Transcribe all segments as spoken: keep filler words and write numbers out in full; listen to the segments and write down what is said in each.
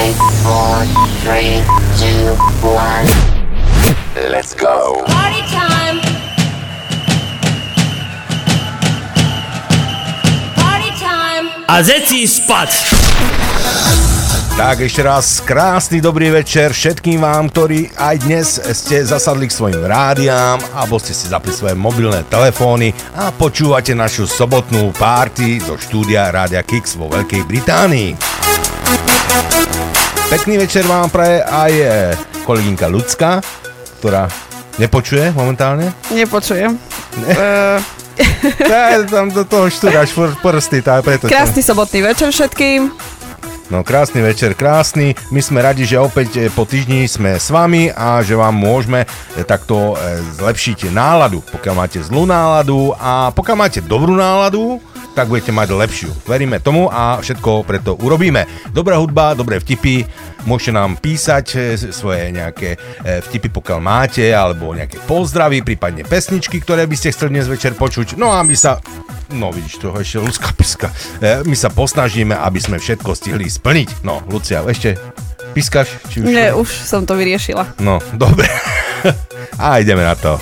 five, four, three, two, one. Let's go. Party time. Party time. A zeci spať. Tak ešte raz krásny dobrý večer všetkým vám, ktorí aj dnes ste zasadli k svojim rádiám alebo ste si zapli svoje mobilné telefóny a počúvate našu sobotnú party zo štúdia Rádia Kix vo Veľkej Británii. Pekný večer vám praje aj kolegynka Ľudská, ktorá nepočuje momentálne. Nepočujem. Ne? Uh... Ja tam do toho štúraš prsty. Krásny sobotný večer všetkým. No krásny večer, krásny. My sme radi, že opäť po týždni sme s vami a že vám môžeme takto zlepšiť náladu. Pokiaľ máte zlú náladu a pokiaľ máte dobrú náladu, tak budete mať lepšiu. Veríme tomu a všetko preto urobíme. Dobrá hudba, dobré vtipy. Môžete nám písať svoje nejaké vtipy, pokiaľ máte, alebo nejaké pozdravy, prípadne pesničky, ktoré by ste chceli dnes večer počuť. No a my sa... No vidíš, to ešte Ľudská piska. E, my sa posnažíme, aby sme všetko stihli splniť. No, Lucia, ešte piskaš? Či už Nie, to... už som to vyriešila. No, dobre. A ideme na to.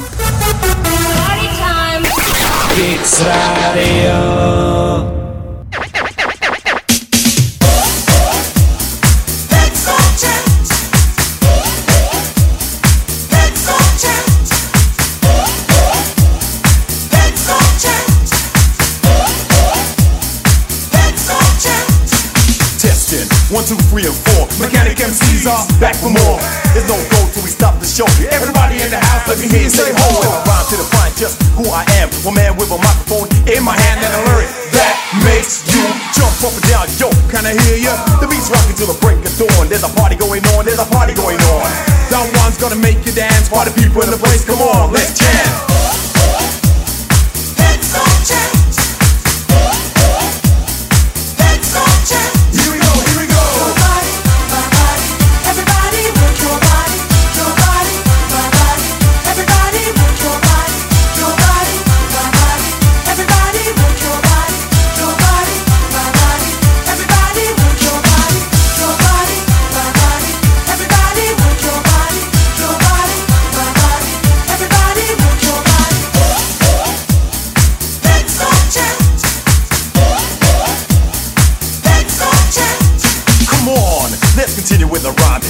One, two, three, and four. Mechanic em cés are back for more. There's no go till we stop the show. Everybody in the house, let me hear you say ho. And I rhyme to define just who I am. One man with a microphone in my hand and a lyric that makes you jump up and down. Yo, can I hear ya? The beat's rocking till the break of dawn. There's a party going on, there's a party going on. That one's gonna make you dance. Party people in the place, come on, let's jam. Let's go jam.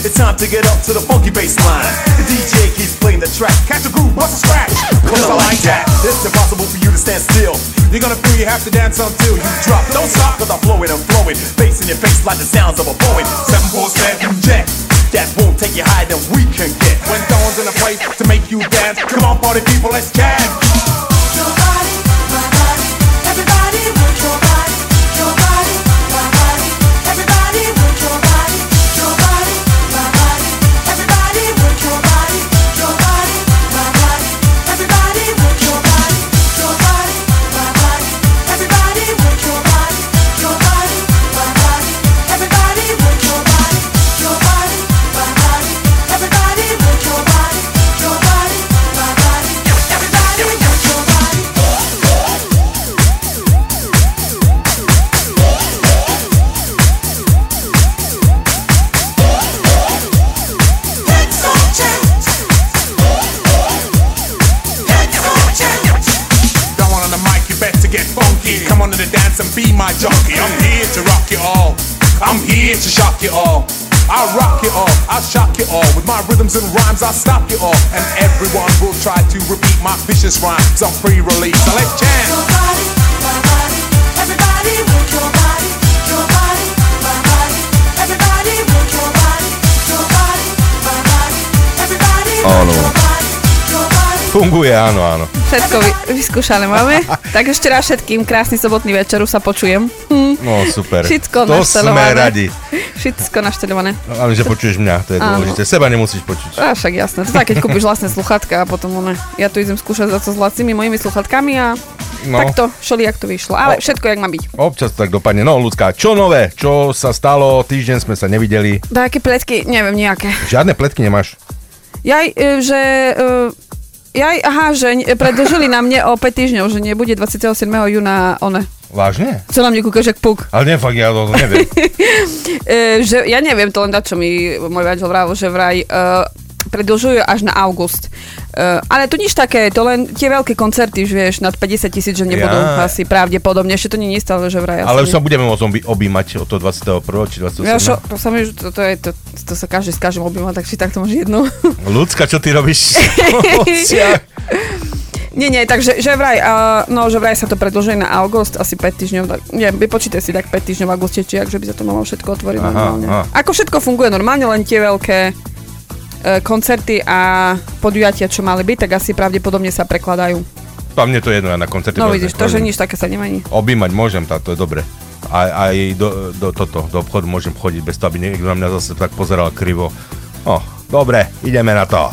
It's time to get up to the funky bass line. The dí džej keeps playing the track. Catch a groove, bust a scratch. Cause I like that. It's impossible for you to stand still. You're gonna feel you have to dance until you drop. Don't stop, cause I'm flowing, I'm flowing. Bass in your face like the sounds of a Boeing seven forty-seven jet. That won't take you higher than we can get. When dawn's in a place to make you dance. Come on party people, let's jam. Your body, my body. Everybody work your body. Your body, my body. Everybody work your body. Come on to the dance and be my junkie. I'm here to rock you all. I'm here to shock you all. I'll rock you all. I'll shock you all. With my rhythms and rhymes, I'll stop you all. And everyone will try to repeat my vicious rhymes. I'm free release. So let's jam. Your body, my body. Everybody work your body. Your body, my body. Everybody work your body. Your body, my body. Everybody work your body. Funguje, áno, áno. Všetko vy- vyskúšané máme. Tak ešte raz všetkým krásny sobotný večer, už sa počujem. Hm. No super, všetko to sme radi. Všetko našteľované. Ale že počuješ mňa, to je áno. Dôležité. Seba nemusíš počuť. A však jasné, to tak, keď kúpiš vlastné sluchátka a potom ono, ja tu idem skúšať za to s vlastnými mojimi sluchátkami a no. Takto šoli, jak to vyšlo. Ale o, všetko, jak má byť. Občas tak dopadne. No Ľudská, čo nové? Čo sa stalo? Týždeň sme sa nevideli. Také pletky, neviem, nejaké. Žiadne pletky nemáš? Jaj, že... Jaj, aha, že predlžili na mne o päť týždňov, že nebude dvadsiateho siedmeho júna one Vážne? Co na mne kúkaš jak puk. Ale nie, fakt, ja to neviem. e, že, ja neviem, to len dať, čo mi môj vateľ vravo, že vraj... E, predĺžujú až na august. Uh, ale to nič také, to len tie veľké koncerty, vieš, nad päťdesiat tisíc, že nebudú ja. asi pravdepodobne, ešte to nie je stále, že vraj. Ale už sa budeme môcť objímať od toho dvadsiateho prvého či dvadsiateho siedmeho Ja šo, to, sa mi, to, to, je, to, to sa každý s každým objíma, tak či takto máš jednu. Ľudská, čo ty robíš? Nie, nie, takže že vraj, uh, no, že vraj sa to predĺžuje na august, asi päť týždňov, tak, nie, vypočítaj si tak päť týždňov v auguste, či ak, že by sa to malo všetko otvoriť normálne. Aha. Ako všetko funguje normálne, len tie veľké koncerty a podujatia, čo mali byť, tak asi pravdepodobne sa prekladajú. A mne to jedno, ja na koncerty... No vidíš, to, že nič také sa nemení. Objímať môžem, tá, to je dobre. Aj, aj do, do, toto, do obchodu môžem chodiť bez toho, aby niekto na mňa zase tak pozeral krivo. No, dobre, ideme na to.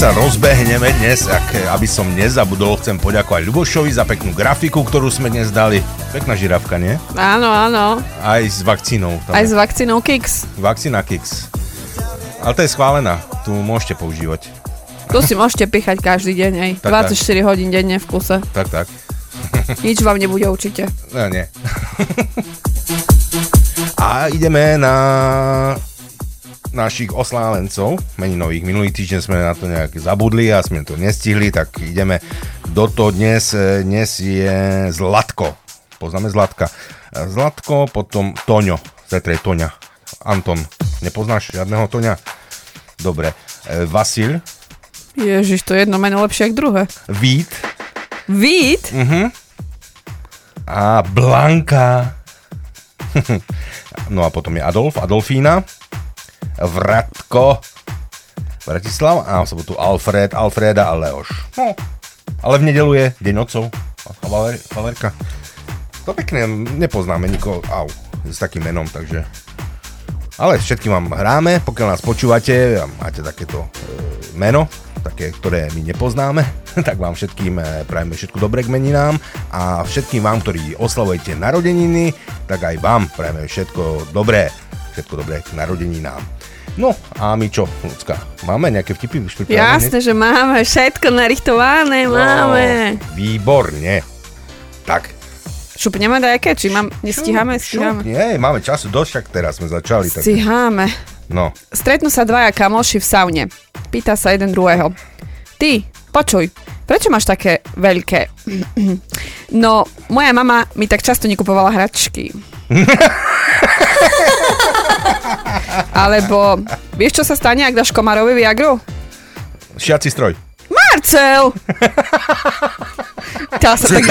Sa rozbehneme dnes, ak, aby som nezabudol, chcem poďakovať Ľubošovi za peknú grafiku, ktorú sme dnes dali. Pekná žirafka, nie? Áno, áno. Aj s vakcínou. Tam Aj je. s vakcínou Kix. Vakcína Kix. Ale to je schválená, tu môžete používať. To si môžete pichať každý deň, aj tak, dvadsaťštyri tak. Hodín denne v kuse. Tak, tak. Nič vám nebude určite. No, nie. A ideme na našich oslávencov meninových. Minulý týždeň sme na to nejak zabudli a sme to nestihli, tak ideme do toho dnes. Dnes je Zlatko. Poznáme Zlatka. Zlatko, potom Toňo. Zetre Toňa. Anton. Nepoznáš žiadneho Toňa? Dobre. Vasil. Ježiš, to je jedno meno lepšie ako druhé. Vít. Vít? Uh-huh. A Blanka. No a potom je Adolf, Adolfína, Vratko, Bratislava a v sobotu Alfred, Alfreda a Aleš. No, ale v nedelu je Deň otcov a Pavelka. To pekne, nepoznáme nikoho au, s takým menom, takže... Ale všetkým vám hráme, pokiaľ nás počúvate a máte takéto e, meno, také, ktoré my nepoznáme, tak vám všetkým prajeme všetko dobré k meninám a všetkým vám, ktorí oslavujete narodeniny, tak aj vám prajeme všetko dobré, všetko dobré k narodeninám. No a my čo, Lucka, máme nejaké vtipy? Jasné, že máme, všetko narichtované, no, máme. Výborne. Tak. Šupneme dajaké, či mám, nestíhame? Šup, šup, nie, máme času dosť, však teraz sme začali. Stíhame. Tak... No. Stretnú sa dvaja kamoši v saune. Pýta sa jeden druhého. Ty, počuj, prečo máš také veľké? No, moja mama mi tak často nekupovala hračky. Alebo, vieš, čo sa stane, ak dáš komarovi viagru? Šiaci stroj. Marcel! Tá sa tak...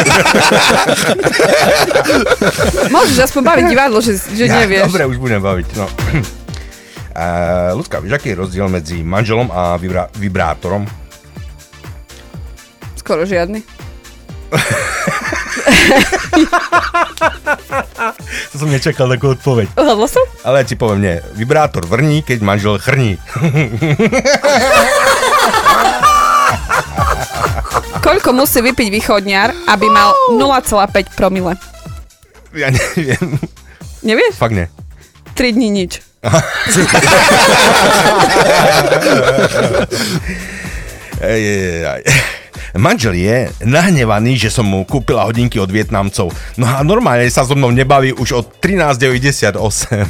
Môžeš aspoň baviť divadlo, že, že ja, nevieš. Dobre, už budem baviť. No. Uh, Ľudka, vieš, aký je rozdiel medzi manželom a vibra- vibrátorom? Skoro žiadny. To som nečakal takú odpoveď. Uhadla som? Ale ja ti poviem, nie. Vibrátor vrní, keď manžel chrní. Koľko musí vypiť východňar, aby mal nula celá päť promile? Ja neviem. Nevieš? Fakt ne. tri dní nič. Ej, ej, ej. Manžel je nahnevaný, že som mu kúpila hodinky od Vietnamcov. No a normálne sa so mnou nebaví už od trinásť deväťdesiatosem.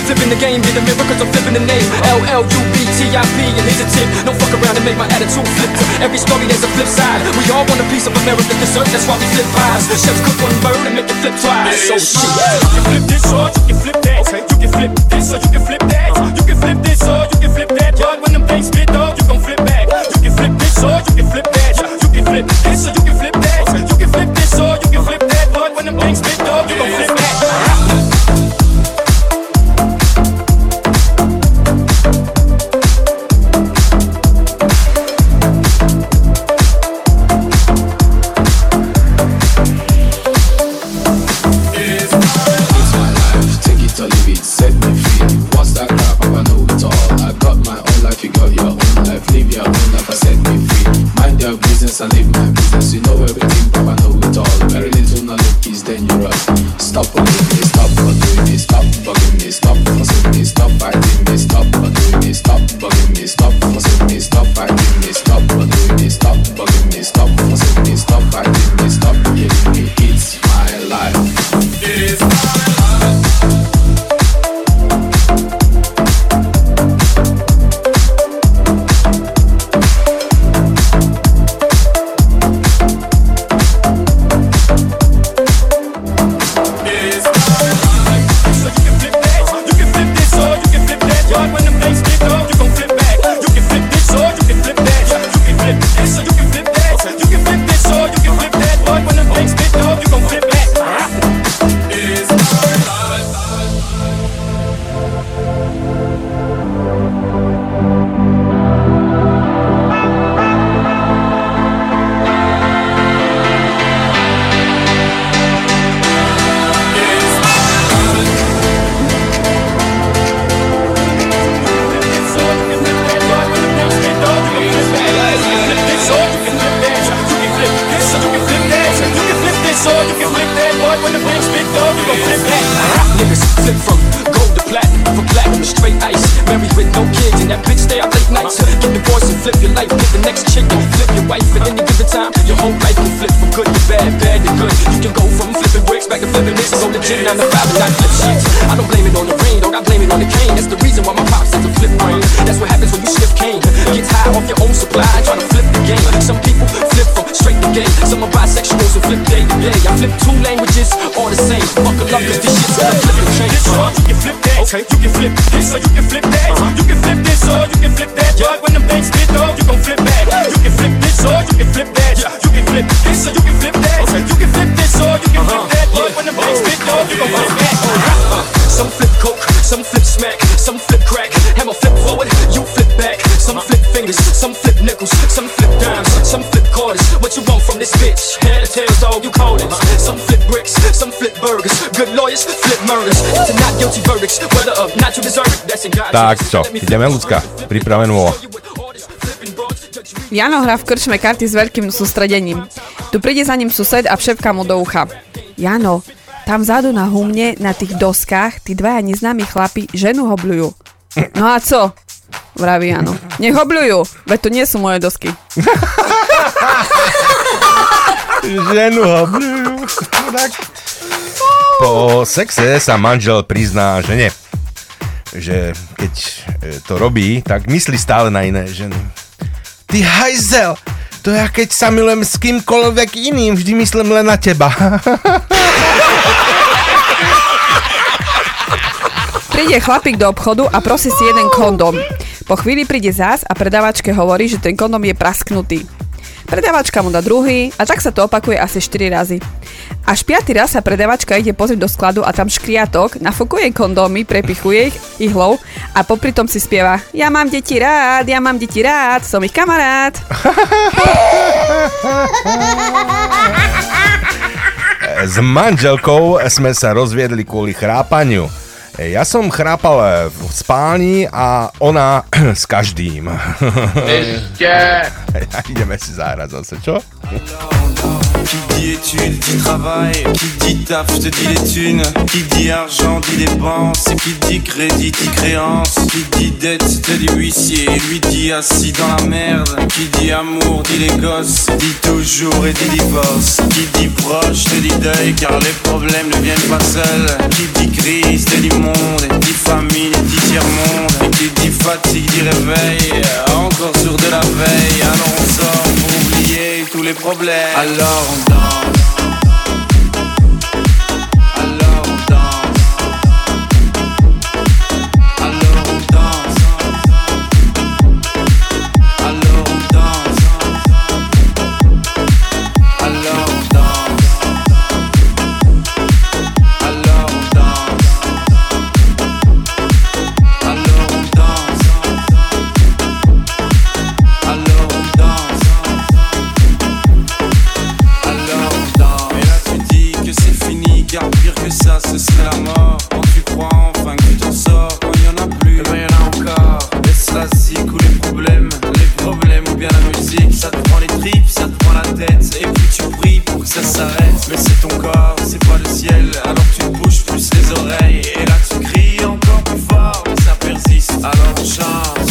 Flipping the game, did a miracle, I'm flipping the name L L U B T I P, and here's a tip. Don't fuck around and make my attitude flip. Every story there's a flip side. We all want a piece of American dessert, that's why we flip pies. Chefs cook one bird and make it flip twice. So shit. You can flip this or you can flip that. You can flip this or you can flip that. You can flip this or you can flip that. But when them things spit though, you can flip back. You can flip this or you can flip that. You can flip this or you can flip that. You can flip this or you can flip that. But when them things spit though, you can flip back. And live my business, you know everything, Papa know it all. Very little knowledge is dangerous. Stop bugging me, stop doing me, stop bugging me, stop fussing me, stop fighting me, stop doing me, stop bugging me, stop fussing me, stop fighting me, stop doing me, stop bugging me, stop fussing me, stop fighting me, stop yelling me. It's my life. It is my life. It's shit, I'm the problem, not flip shit. I don't blame it on the rain, don't I blame it on the cane. That's the reason why my pops is a flip brain. That's what happens when you shift cane. Gets high off your own supply, try to flip the game. Some people flip from straight to gay. Some are bisexuals who flip day to day. I flip two languages, all the same. Buckle up, cause this shit's gonna flip the chain. This one, you can flip that, okay. You can flip this, or you can flip that. You can flip this, or you can flip that. But when them things get off, you gon' flip back. You can flip this, or you can flip that. You can flip this, or you can flip that. You can flip this, or you can flip that. But when them things get off, you gon' flip back. Some flip coke, some flip smack, some flip crack. Hammer flip forward, you flip back. Some flip fingers, some flip nickels, some flip dimes, some flip quarters. What you want from this bitch? Head or tails, dog, you call it. Some flip bricks, some flip burgers. Good lawyers, flip murders. It's not guilty verdicts. Whether or not you deserve it, that's in God's. Tak čo, ideme, Ľudská, pripravenú. Jano hrá v krčme karty s veľkým sústredením. Tu príde za ním sused a všepká mu do ucha. Jano, tam vzadu na humne, na tých doskách, tí dvaja neznámi chlapi ženu hobľujú. No a co? Vraví Jano. Nech hobľujú, veď to nie sú moje dosky. Ženu hobľujú. Po sexe sa manžel prizná žene, že keď to robí, tak myslí stále na iné ženy. Ty hajzel, to ja keď sa milujem s kýmkoľvek iným, vždy myslím len na teba. Príde chlapík do obchodu a prosí si jeden kondom. Po chvíli príde zás a predávačke hovorí, že ten kondom je prasknutý. Predávačka mu dá druhý a tak sa to opakuje asi štyri razy. Až piaty raz sa predávačka ide pozrieť do skladu a tam škriatok, nafúkuje kondómy, prepichuje ich ihlou a popri tom si spieva: Ja mám deti rád, ja mám deti rád, som ich kamarát. S manželkou sme sa rozviedli kvôli chrápaniu. Ja som chrápal v spálni a ona s každým. Ešte! Ja ideme si zahrať zase, čo? Qui dit études, dit travail, qui dit taf, je te dis les thunes. Qui dit argent, dit dépense. Qui dit crédit, dit créance. Qui dit dette, te dit huissier. Lui dit assis dans la merde. Qui dit amour, dit les gosses. Dit toujours et dit divorce. Qui dit proche, te dit deuil, car les problèmes ne viennent pas seuls. Qui dit crise, te dit monde. Dit famine, dit tiers-monde. Qui dit fatigue, dit réveil. Encore sur de la veille. Alors on sort pour oublier tous les problèmes. Alors on danse, alors on danse, alors on danse, alors on danse, alors on danse, alors on danse, alors on danse, alors on danse. Car pire que ça, ce serait la mort. Quand tu crois enfin que tu t'en sors, quand y'en a plus, ben y'en a encore. Est-ce la zik ou les problèmes? Les problèmes ou bien la musique. Ça te prend les tripes, ça te prend la tête. Et puis tu pries pour que ça s'arrête. Mais c'est ton corps, c'est pas le ciel. Alors tu bouges plus les oreilles. Et là tu cries encore plus fort. Mais ça persiste, alors on chante.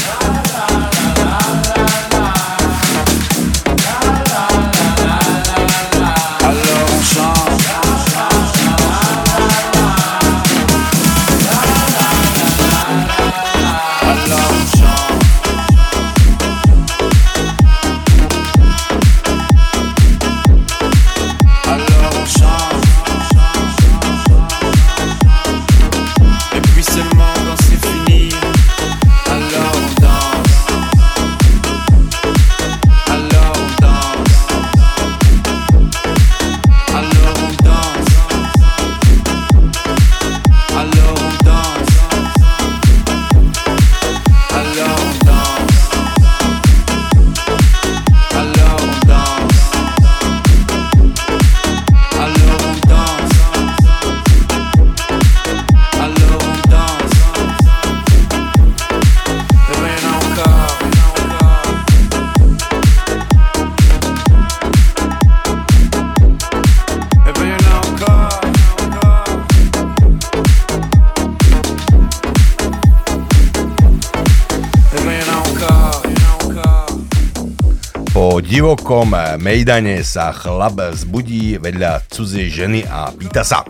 V divokom mejdane sa chlap zbudí vedľa cudzej ženy a pýta sa: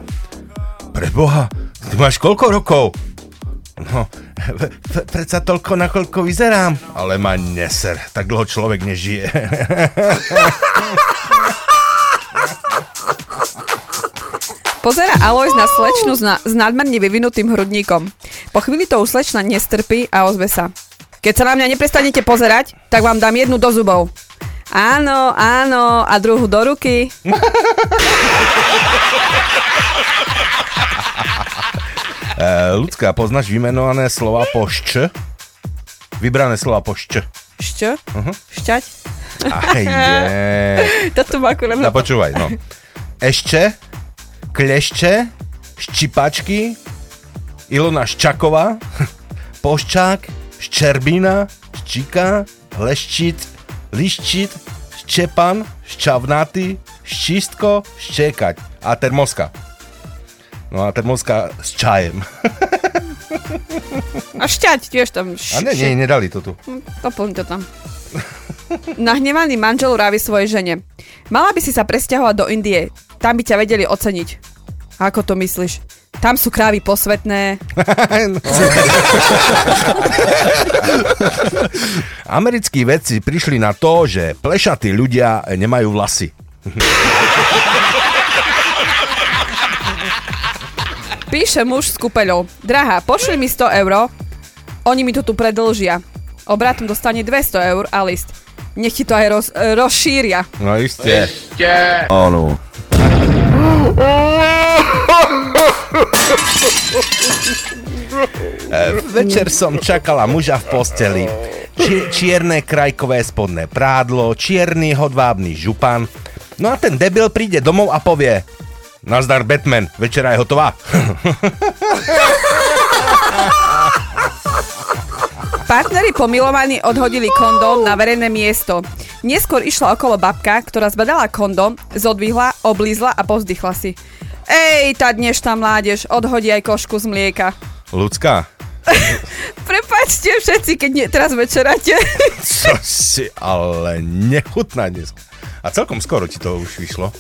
Preboha, ty máš koľko rokov? No, predsa toľko, nakoľko vyzerám. Ale ma neser, tak dlho človek nežije. Pozerá Alojz na slečnu s, na- s nadmerne vyvinutým hrudníkom. Po chvíli to už slečna nestrpí a ozve sa. Keď sa na mňa neprestanete pozerať, tak vám dám jednu do zubov. Áno, áno, a druhú do ruky. Uh, Ľudská, poznáš vymenované slova po šč? Vybrané slova po šč. Šč? Uh-huh. Šťať? Aj je. Toto má akurát. No počúvaj, no. Ešte, klešte, ščipačky, Ilona Ščaková, poščák, ščerbína, ščíka, leščit, liščit, ščepan, ščavnáty, ščistko, ščekať a termoska. No a termoska s čajem. A šťať, tiež tam. Š- a ne, nie, nedali to tu. To plň to tam. Nahnevaný manžel urávi svojej žene. Mala by si sa presťahovať do Indie. Tam by ťa vedeli oceniť. A ako to myslíš? Tam sú krávy posvetné. No. Americkí vedci prišli na to, že plešatí ľudia nemajú vlasy. Píše muž s kúpeľou. Drahá, pošli mi sto eur, oni mi to tu predĺžia. Obratom dostane dvesto eur a list. Nech ti to aj roz, rozšíria. No isté. Isté. Áno. Večer som čakala muža v posteli. Či, čierne krajkové spodné prádlo, čierny hodvábny župan. No a ten debil príde domov a povie... Nazdar Batman, večera je hotová. Partneri pomilovaní odhodili kondóm na verejné miesto. Neskôr išla okolo babka, ktorá zbadala kondóm, zodvihla, oblízla a povzdychla si. Ej, tá dnešná mládež, odhodí aj košku z mlieka. Ľudská. Prepáčte všetci, keď nie, teraz večeráte. Co si ale nechutná dnes. A celkom skoro ti to už vyšlo.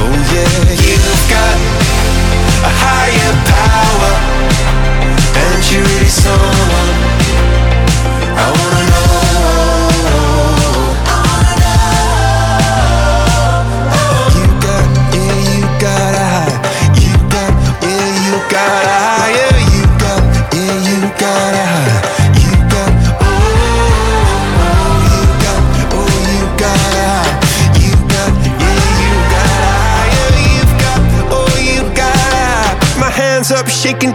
Oh yeah, you've got a higher power, and you're really someone I wanna know. You working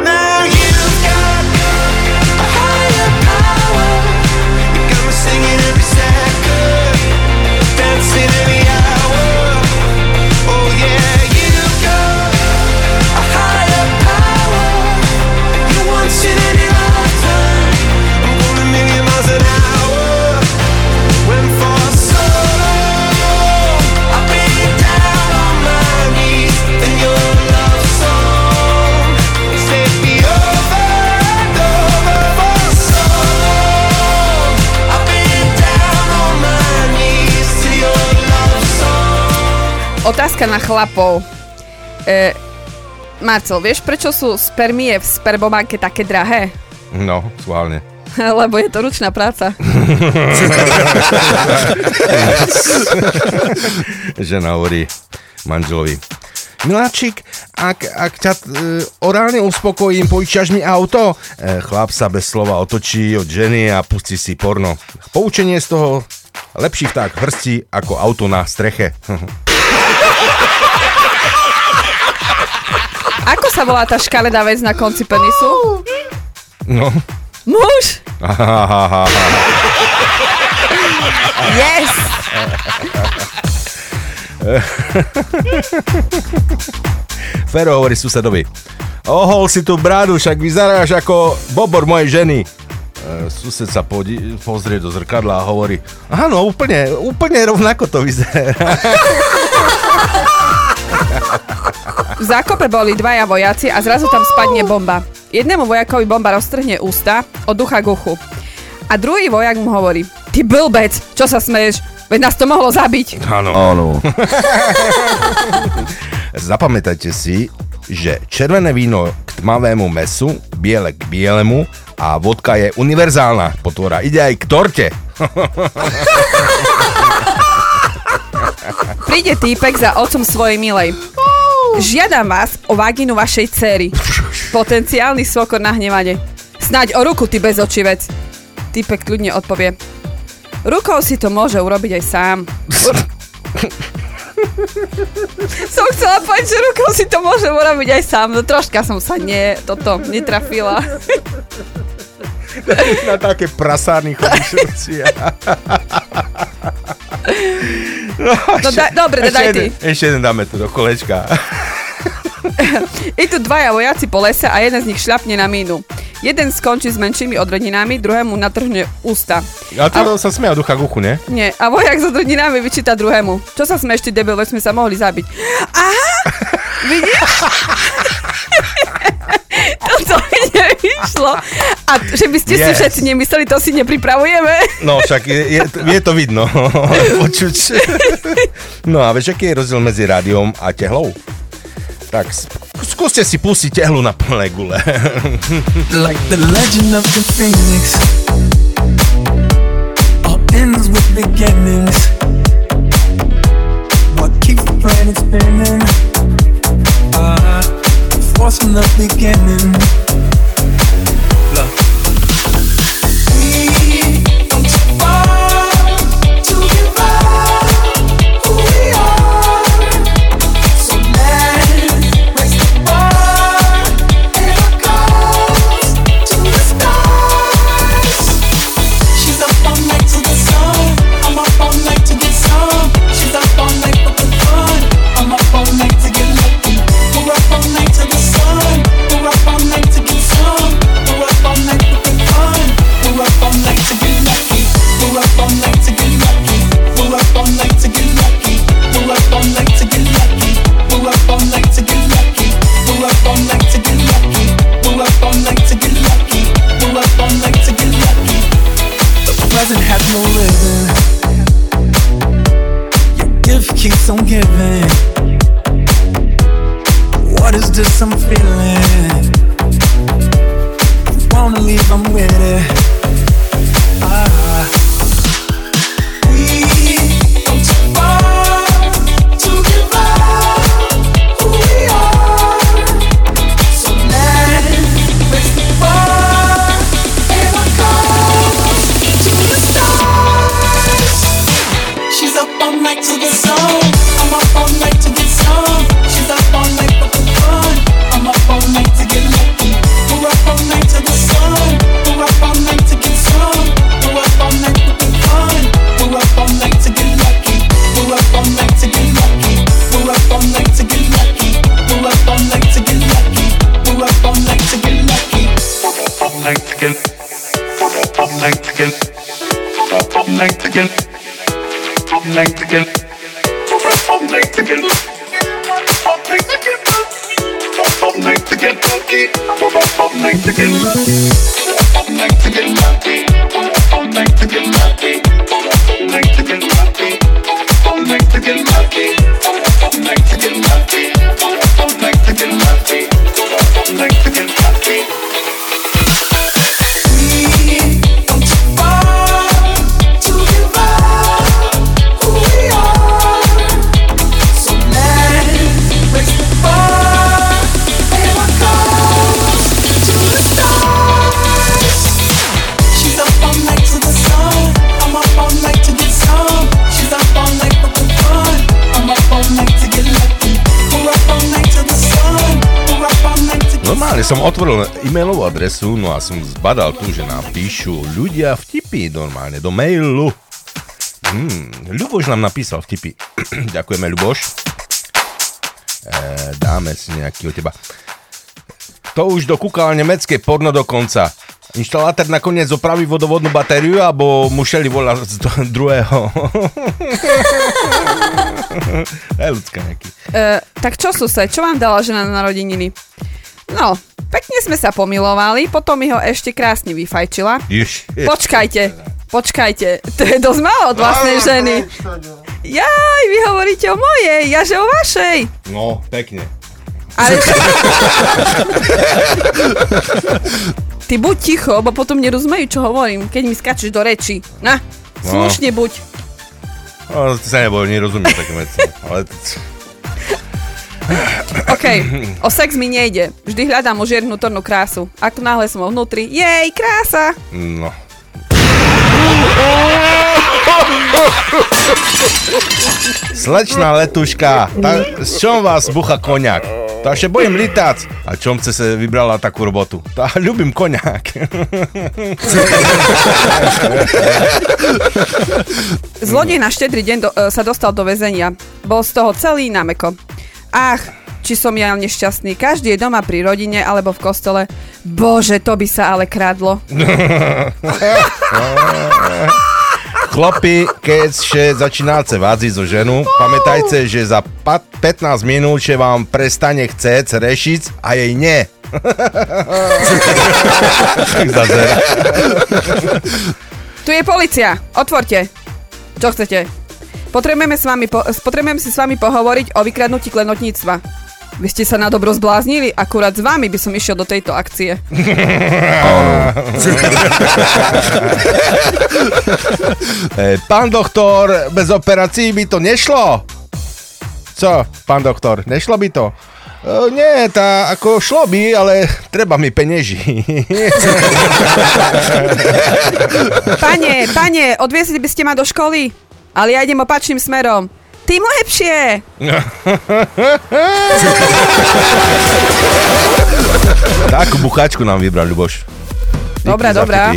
now you've got a higher power. You got me singing every second, dancing every hour. Oh yeah, you've got a higher power. You want it in your lifetime. I'm going a million miles an hour. Went for so long, I've been down on my knees, and your love song has hit me over and over. For so long, I've been down on my knees to your love song. Otázka na chlapov. E, Marcel, vieš, prečo sú spermie v spermobanke také drahé? No, schválne. Lebo je to ručná práca. Žena hovorí manželovi: Miláčik, ak, ak ťa e, orálne uspokojím, požičiaš mi auto? E, chlap sa bez slova otočí od ženy a pustí si porno. Poučenie z toho: lepší vták v hrsti ako auto na streche. Ako sa volá tá škaredá vec na konci penisu? No... Muž! Yes! Fero hovorí susedovi: Ohol si tú brádu, však vyzeráš ako bobor mojej ženy. E, sused sa podi- pozrie do zrkadla a hovorí: Áno, úplne, úplne rovnako to vyzerá. V zákope boli dvaja vojaci a zrazu tam spadne bomba. Jednému vojakovi bomba roztrhne ústa od ducha k uchu. A druhý vojak mu hovorí: Ty blbec, čo sa smeješ? Veď nás to mohlo zabiť. Áno. Áno. Zapamätajte si, že červené víno k tmavému mesu, biele k bielemu a vodka je univerzálna potvora. Ide aj k torte. Príde týpek za otcom svojej milej. Žiadam vás o vaginu vašej dcery. Potenciálny svokor nahnevane: Snáď o ruku, ty bezočivec. Týpek kľudne odpovie: Rukou si to môže urobiť aj sám. Som chcela povedať, že rukou si to môže urobiť aj sám. No troška som sa nie, toto, netrafila. Na také prasárny chodíš. No, no, da, dobre, ešte daj ty. Jeden, ešte jeden dáme tu do kolečka. Idú dvaja vojaci po lese a jeden z nich šľapne na mínu. Jeden skončí s menšími odrodninami, druhému natrhne ústa. A to a... sa smie od ducha k uchu, nie? Nie, a vojak s odrodninami vyčíta druhému: Čo sa smeš, ty debil, veď sme sa mohli zabiť. Aha, vidíš? Toto mi nevyšlo. A že by ste yes. si všetci nemysleli, to si nepripravujeme. No však je, je, je to vidno. Počuť. No a vieš, aký je rozdiel medzi rádiom a tehlou? Tak skúste si pustiť tehlu na plné gule. Like the legend of the phoenix, all ends with beginnings. What keeps the planet spinning? Uh-huh. Force from the beginning. Love. We don't fight to give up who we are. So man, raise the bar and our cause to the stars. She's up all night to the sun. I'm up all night to get some. She's up all night for the fun. I'm up all night to get lucky. We're up all night to the sun. We're up all night to get some. We're up all night to get fun. We're up all night to get lucky. We're up all night to get lucky. We're up all night to get lucky. We're up all night to get lucky. We're up all night to get lucky. We're up all night to get lucky. We're up all night to get lucky. We're up all night to get lucky. The present has no rhythm. Your gift keeps on giving. What is this I'm feeling? If wanna leave, I'm with it. Ah. We don't fight to give up who we are. So let it raise the bar and our cause to the stars. She's up all night to get some. I'm up all night to get some. She's up all night. I'm up all Som otvoril e-mailovú adresu, no a som zbadal tu, že nám píšu ľudia vtipy normálne do mailu. Hmm, Ľuboš nám napísal vtipy. Ďakujeme, Ľuboš. E, dáme si nejaký od teba. To už dokúkal nemecké porno dokonca. Inštalátor nakoniec opraví vodovodnú batériu, alebo museli volať z druhého. Aj ľudská nejaký. E, tak čo, sused, čo vám dala žena na narodeniny? No, pekne sme sa pomilovali, potom mi ho ešte krásne vyfajčila. Počkajte, počkajte, to je dosť málo od vlastnej ženy. Jaj, vy hovoríte o mojej, ja že o vašej. No, pekne. Ale... Ty buď ticho, bo potom nerozumejú, čo hovorím, keď mi skáčeš do reči. Na, slušne buď. No, ty sa neboj, nerozumiem také veci, ale... OK, o sex mi nejde. Vždy hľadám o žier vnútornú krásu. Ako náhle som ho vnútri, jej, krása! No. Slečná letuška, s čom vás bucha koniak? Tá še bojím litác. A čom ste se vybrala takú robotu? Tá ľubím koniak. Zlodej na štedrý deň do, sa dostal do väzenia. Bol z toho celý nameko. Ach, či som ja nešťastný. Každý je doma pri rodine alebo v kostole. Bože, to by sa ale krádlo. Chlapi, keď začínate vádziť so ženu, pamätajte, že za pätnásť minút že vám prestane chcieť rešiť a jej nie. Tu je polícia. Otvorte. Čo chcete? Potrebujeme, s vami po- potrebujeme si s vami pohovoriť o vykradnutí klenotníctva. Vy ste sa na dobro zbláznili, akurát s vami by som išiel do tejto akcie. Pán doktor, bez operácií by to nešlo? Co, pán doktor, nešlo by to? Uh, nie, tá ako šlo by, ale treba mi penieži. Pane, pane, odviezli by ste ma do školy? Ale ja idem opačným smerom. Tým lepšie! Takú buchačku nám vybral, Ľuboš. Dobrá, dobrá.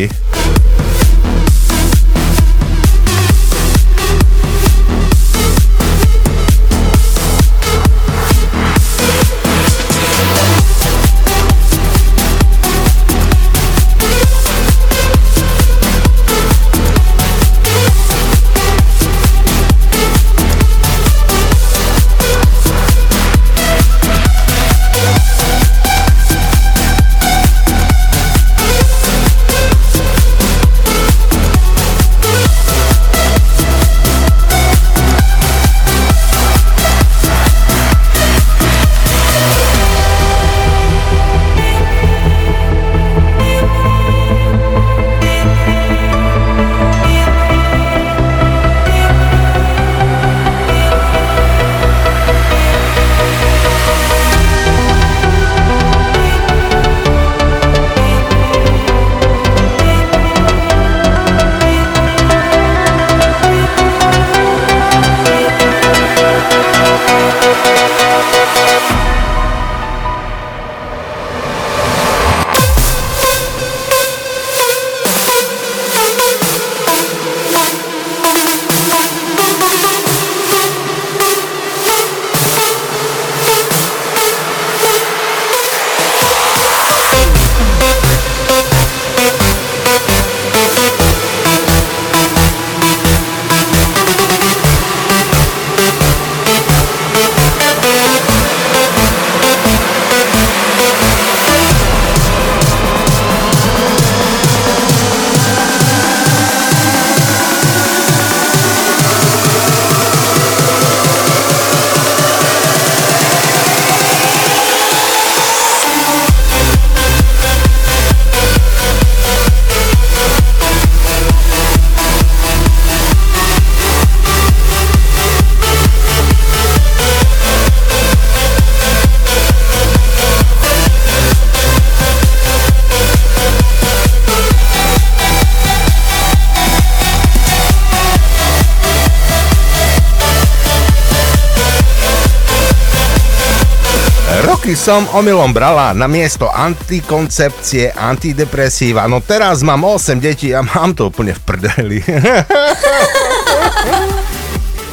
roky som omylom brala na miesto antikoncepcie, antidepresíva. No teraz mám osem detí a mám to úplne v prdeli.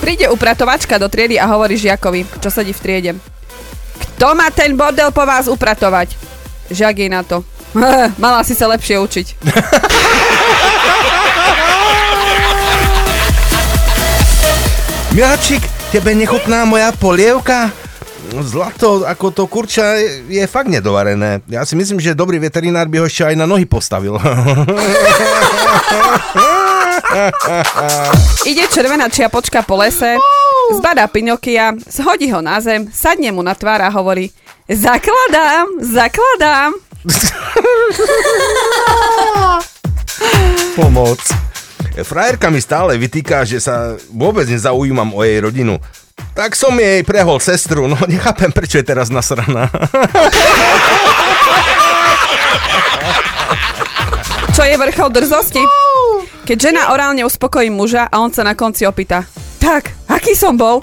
Príde upratovačka do triedy a hovorí žiakovi, čo sedí v triede. Kto má ten bordel po vás upratovať? Žiak jej na to. Mala si sa lepšie učiť. Miláčik, tebe nechutná moja polievka? Zlato, ako to kurča je fakt nedovarené. Ja si myslím, že dobrý veterinár by ho ešte aj na nohy postavil. Ide červená čiapočka po lese, zbadá Pinokia, zhodí ho na zem, sadne mu na tvár a hovorí: Zakladám, zakladám. Pomoc. Frajerka mi stále vytýka, že sa vôbec nezaujímam o jej rodinu. Tak som jej prehol sestru, no nechápem, prečo je teraz nasraná. Čo je vrchol drzosti? Keď žena orálne uspokojí muža a on sa na konci opýta: Tak, aký som bol?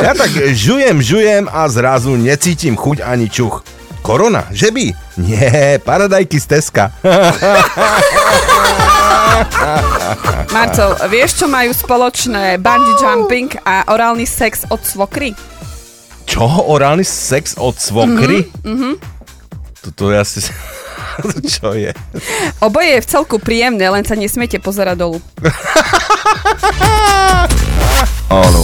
Ja tak žujem, žujem a zrazu necítim chuť ani čuch. Korona, že by? Nie, paradajky z Teska. Marcel, vieš, čo majú spoločné bungee jumping a orálny sex od svokry? Čo? Orálny sex od svokry? Mm-hmm. Toto ja si... Čo je? Oboje je v celku príjemné, len sa nesmiete pozerať dolu. Áno.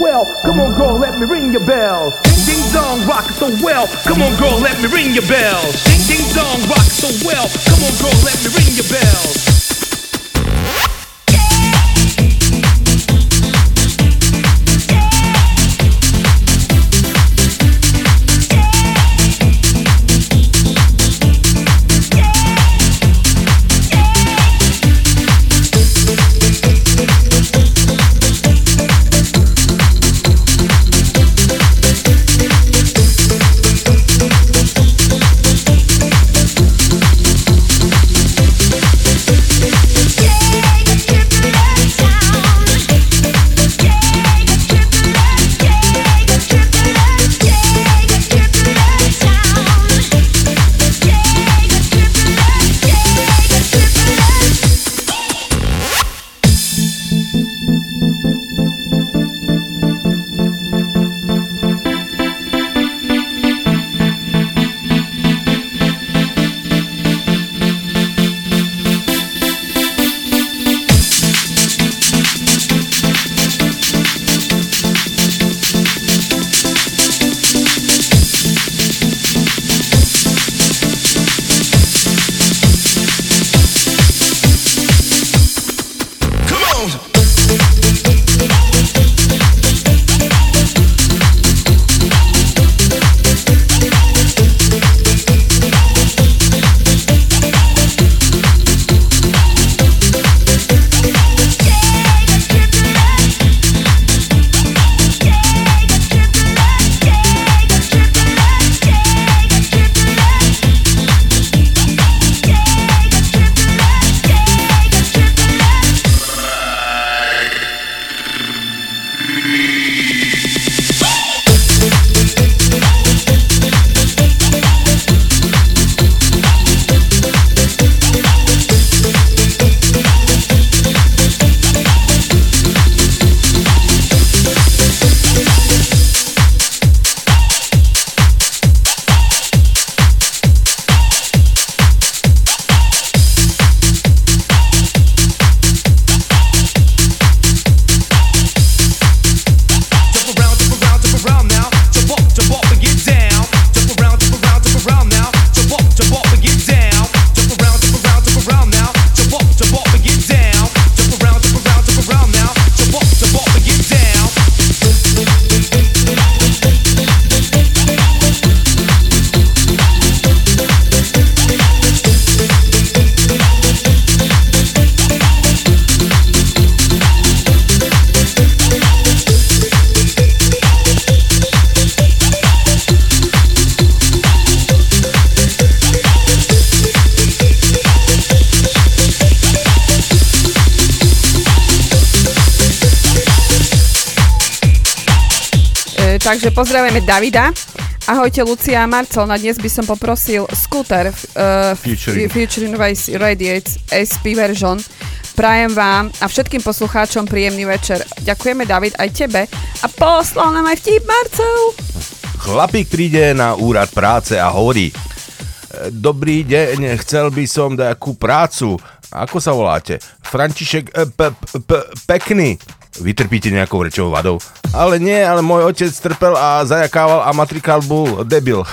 Well, come on girl, let me ring your bells. Ding ding dong, rock it so well. Come on girl, let me ring your bells. Ding ding dong, rock it so well. Come on girl, let me ring your bells. Takže pozdravujeme Davida. Ahojte, Lucia a Marcel, na dnes by som poprosil Scooter uh, Futuring Radiates es pé version. Prajem vám a všetkým poslucháčom príjemný večer. Ďakujeme, David, aj tebe. A poslal nám aj vtip Marcel. Chlapík príde na úrad práce a hovorí: Dobrý deň, chcel by som nejakú prácu. Ako sa voláte? František p- p- Pekný. Vytrpíte nejakou rečovou vadou? Ale nie, ale môj otec trpel a zajakával a matrikál bol debil.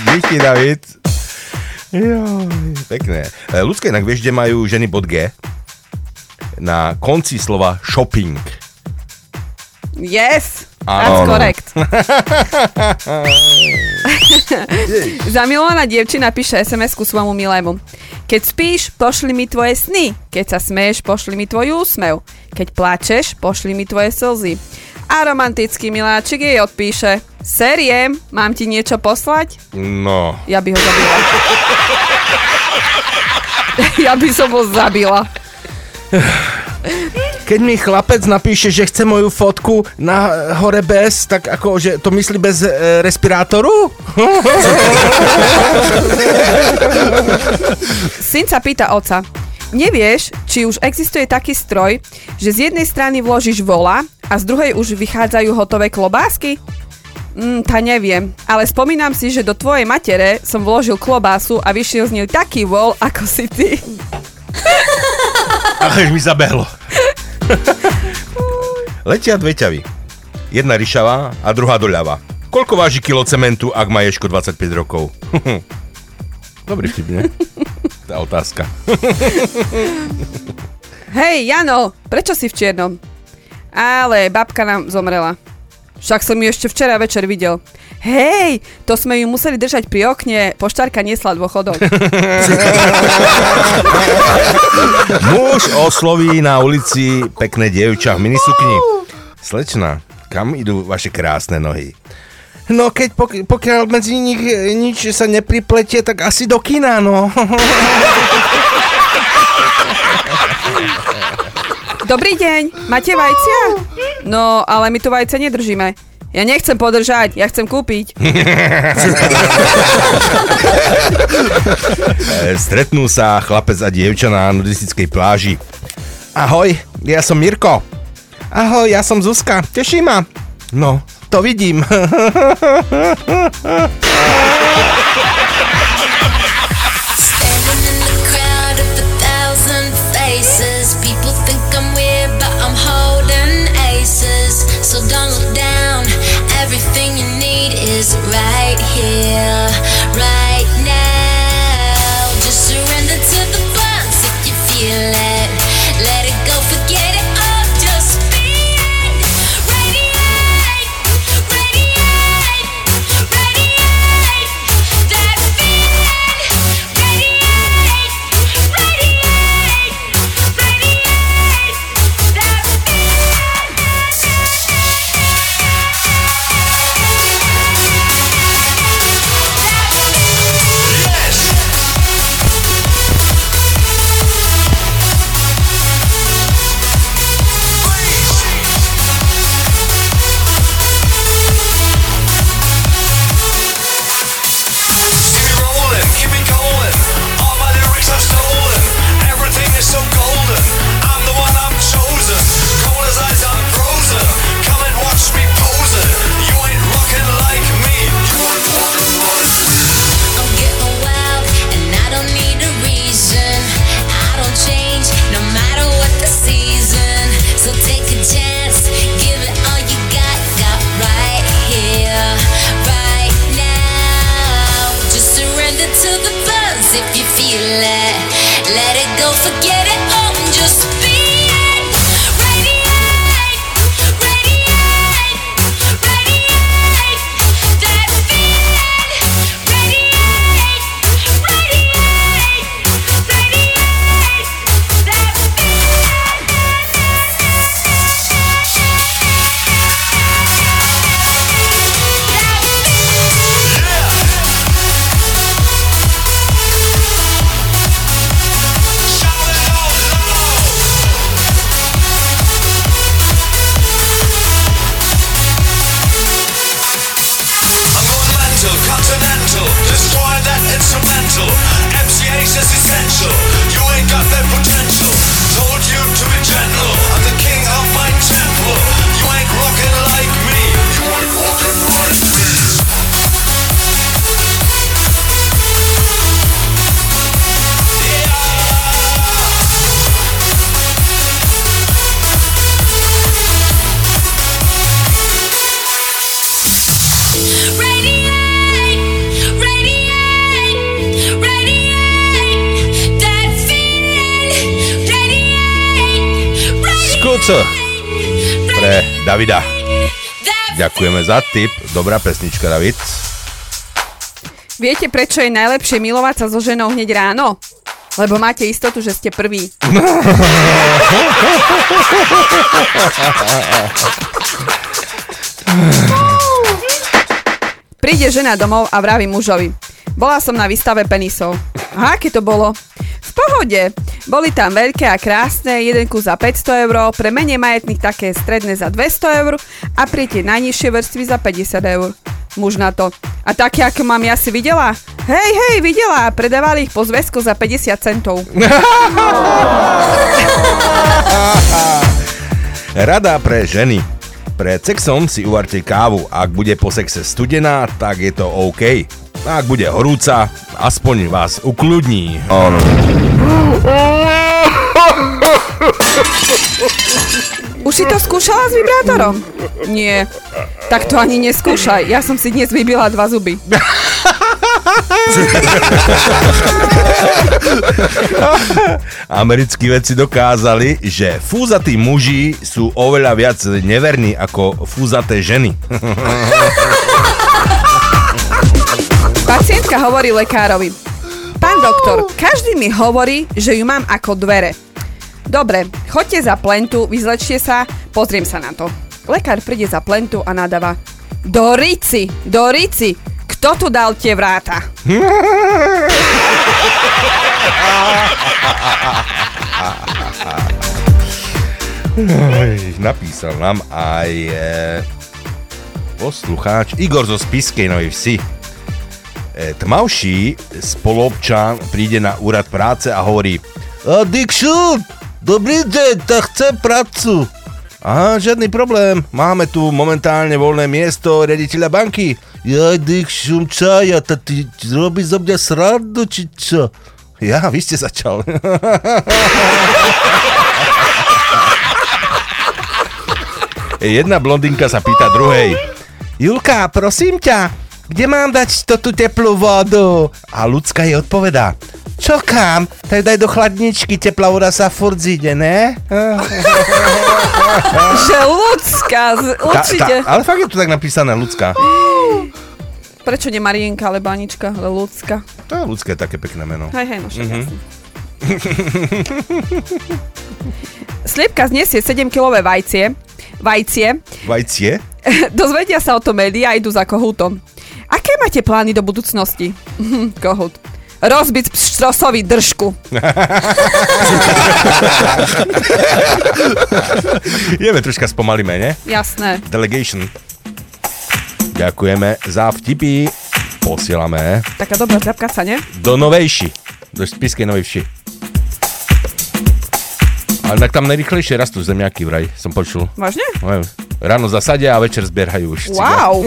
Díky, David. Jo, pekné. Ľudské, inak vieš, kde majú ženy bod G? Na konci slova shopping. Yes! That's correct. Zamilovaná dievčina píše es em esku svojmu milému. Keď spíš, pošli mi tvoje sny. Keď sa smeješ, pošli mi tvoj úsmev. Keď plačeš, pošli mi tvoje slzy. A romantický miláčik jej odpíše: Seriem, mám ti niečo poslať? No. Ja by ho zabila. Ja by som ho zabila. Keď mi chlapec napíše, že chce moju fotku na hore bez, tak ako, že to myslí bez e, respirátoru? Syn sa pýta oca: Nevieš, či už existuje taký stroj, že z jednej strany vložíš vola a z druhej už vychádzajú hotové klobásky? Mm, tá neviem, ale spomínam si, že do tvojej matere som vložil klobásu a vyšiel z nej taký vol, ako si ty. Alež mi zabehlo. Letia dve ťavy. Jedna ryšavá a druhá doľava. Koľko váži kilo cementu, ak má Ježko dvadsaťpäť rokov? Dobrý vtip, ne? Tá otázka. Hej, Jano, prečo si v čiernom? Ale babka nám zomrela. Však som ju ešte včera večer videl. Hej, to sme ju museli držať pri okne, poštárka niesla dôchodok. Muž osloví na ulici pekné dievča v minisukni. Slečna, kam idú vaše krásne nohy? No keď pok- pokiaľ medzi nich nič sa nepripletie, tak asi do kina, no. Dobrý deň, máte vajcia? No, ale my tu vajce nedržíme. Ja nechcem podržať, ja chcem kúpiť. Stretnú sa chlapec a dievča na nudistickej pláži. Ahoj, ja som Mirko. Ahoj, ja som Zuzka. Teší ma. No, to vidím. Right here, right now. Just surrender to the bounce if you feel it. Let it go, forget it all, just feel it. Radiate, radiate, radiate. That feeling. Radiate, radiate, radiate. That feeling. If you feel it, let it go, forget it all, just feel it. Radiate, radiate, radiate. That feeling. Radiate, radiate, radiate. That feeling. That feeling. Yeah. Shout it out loud. Srdce pre Davida. Ďakujeme za tip. Dobrá pesnička, David. Viete, prečo je najlepšie milovať sa so ženou hneď ráno? Lebo máte istotu, že ste prví. Príde žena domov a vraví mužovi: bola som na výstave penisov. Aha, aké to bolo? V pohode. Boli tam veľké a krásne, jeden kus za päťsto eur, pre menej majetných také stredné za dvesto eur a pre tie najnižšie vrstvy za päťdesiat eur. Muž na to: a také, ako mám ja, si videla? Hej, hej, videla. Predávali ich po zväzku za päťdesiat centov. Rada pre ženy. Pred sexom si uvarte kávu. Ak bude po sexe studená, tak je to OK. Ak bude horúca, aspoň vás ukľudní. Už si to skúšala s vibrátorom? Nie. Tak to ani neskúšaj. Ja som si dnes vybila dva zuby. Americkí vedci dokázali, že fúzatí muži sú oveľa viac neverní ako fúzaté ženy. Pacientka hovorí lekárovi: pán doktor, každý mi hovorí, že ju mám ako dvere. Dobre, choďte za plentu, vyzlečte sa, pozriem sa na to. Lekár príde za plentu a nadáva: do rici, do rici, kto tu dal tie vráta? Napísal nám aj e, poslucháč Igor zo Spiskej Novej Vsi. E, tmavší spoluobčan príde na úrad práce a hovorí: a Dikšu, dobrý deň, tak chcem prácu. Aha, žiadny problém, máme tu momentálne voľné miesto riaditeľa banky. Ja, Dikšu, čaja, ta ty robíš zo mňa srandu, či čo? Ja, vy ste začal. Jedna blondinka sa pýta druhej: Julka, prosím ťa, kde mám dať to tú teplú vodu? A ľudská jej odpovedá: čo kam? Tak daj do chladničky, teplá voda sa furt zíde, ne? Že ľudská, určite. Tá, tá, ale fakt je to tak napísané, ľudská. Prečo nie Marienka, ale Banička, ale ľudská? To je ľudské, také pekné meno. Hej, hej, no však jasný. Sliepka zniesie sedemkilové vajcie. Vajcie. Vajcie? Dozvedia sa o to médiá a idú za kohútom. Aké máte plány do budúcnosti? Kohút: rozbiť pštrosovi držku. Jeme, troška spomalíme, ne? Jasné. Delegation. Ďakujeme za vtipy. Posielame. Taká dobrá ťapkaca, ne? Do Novejši. Do Spiskej Novej Vši. Ale tak tam najrychlejšie rastú zemiaky vraj, som počul. Vážne? Vážne. Ráno zasadia a večer zbierajú už. Wow.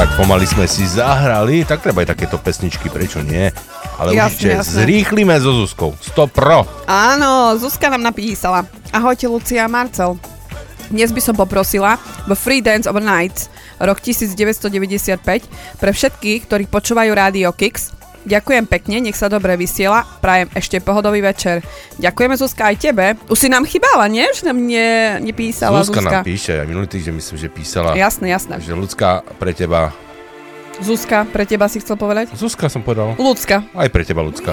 Tak pomaly sme si zahrali, tak treba aj takéto pesničky, prečo nie? Ale určite zrýchlime so Zuzkou, sto pro. Áno, Zuzka nám napísala. Ahojte Lucia a Marcel. Dnes by som poprosila vo Free Dance Overnight rok devätnásťstodeväťdesiatpäť pre všetkých, ktorí počúvajú Rádio Kix. Ďakujem pekne, nech sa dobre vysiela. Prajem ešte pohodový večer. Ďakujeme Zuzka aj tebe. Už si nám chýbala, nie? Už nám ne, nepísala Zuzka. Zuzka nám píše, ja minulý týždeň myslím, že písala. Jasné, jasné. Že ľudská pre teba... Zuzka, pre teba si chcel povedať? Zuzka som povedal. Ľudská. Aj pre teba ľudská.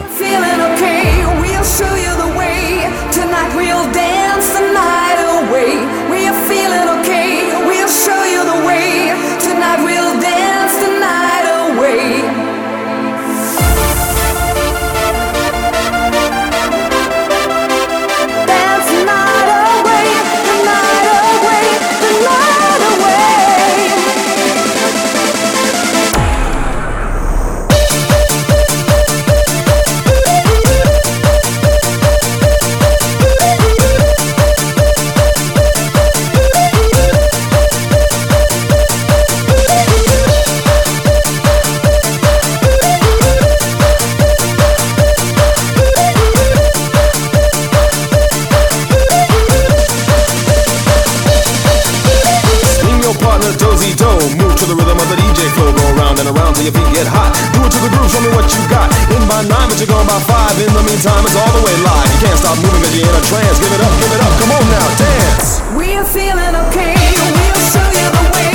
Your feet get hot, do it to the groove, show me what you got. In by nine, but you're gone by five. In the meantime, it's all the way live. You can't stop moving cause you're in a trance. Give it up, give it up, come on now, dance. We are feeling okay, we'll show you the way.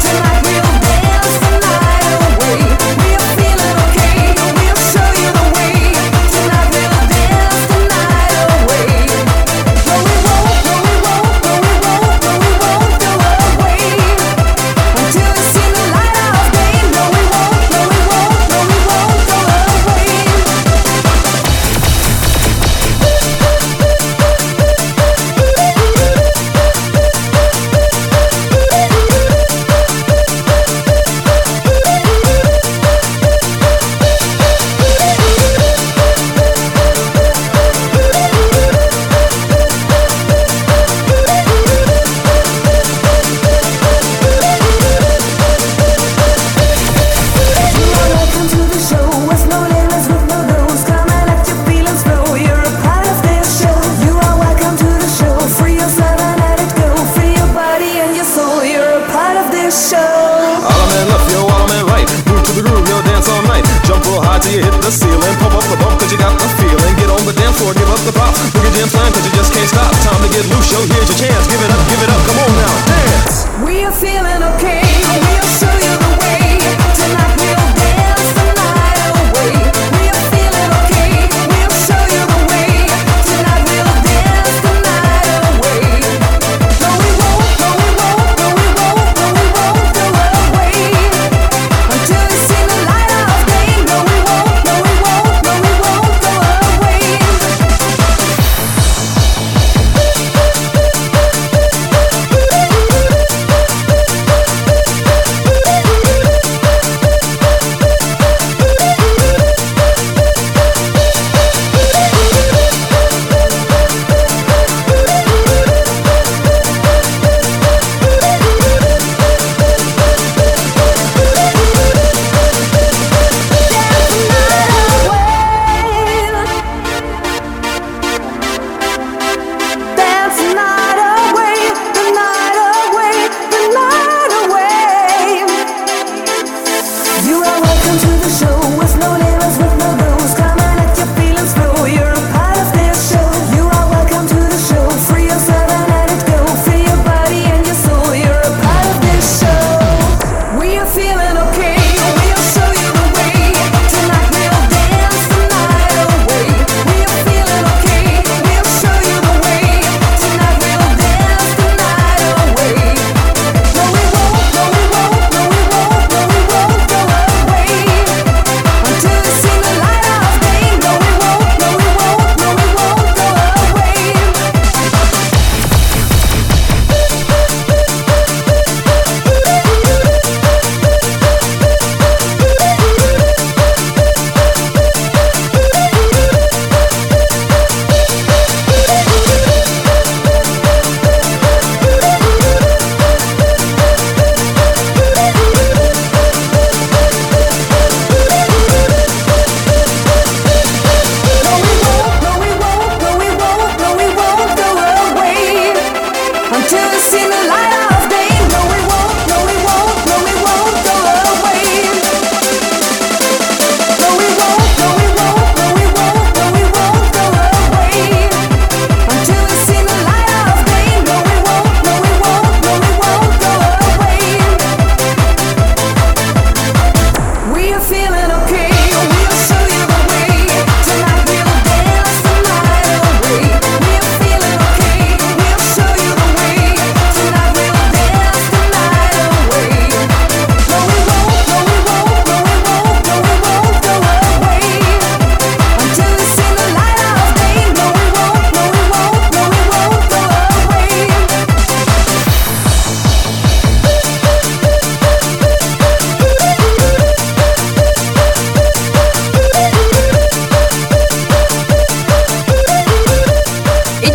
Tonight we'll dance the night away. We are feeling okay, we'll show you the way. Tonight we'll dance the night away. No we won't, no we won't, no we won't, no we won't go away. Until you see the light of day. No we won't.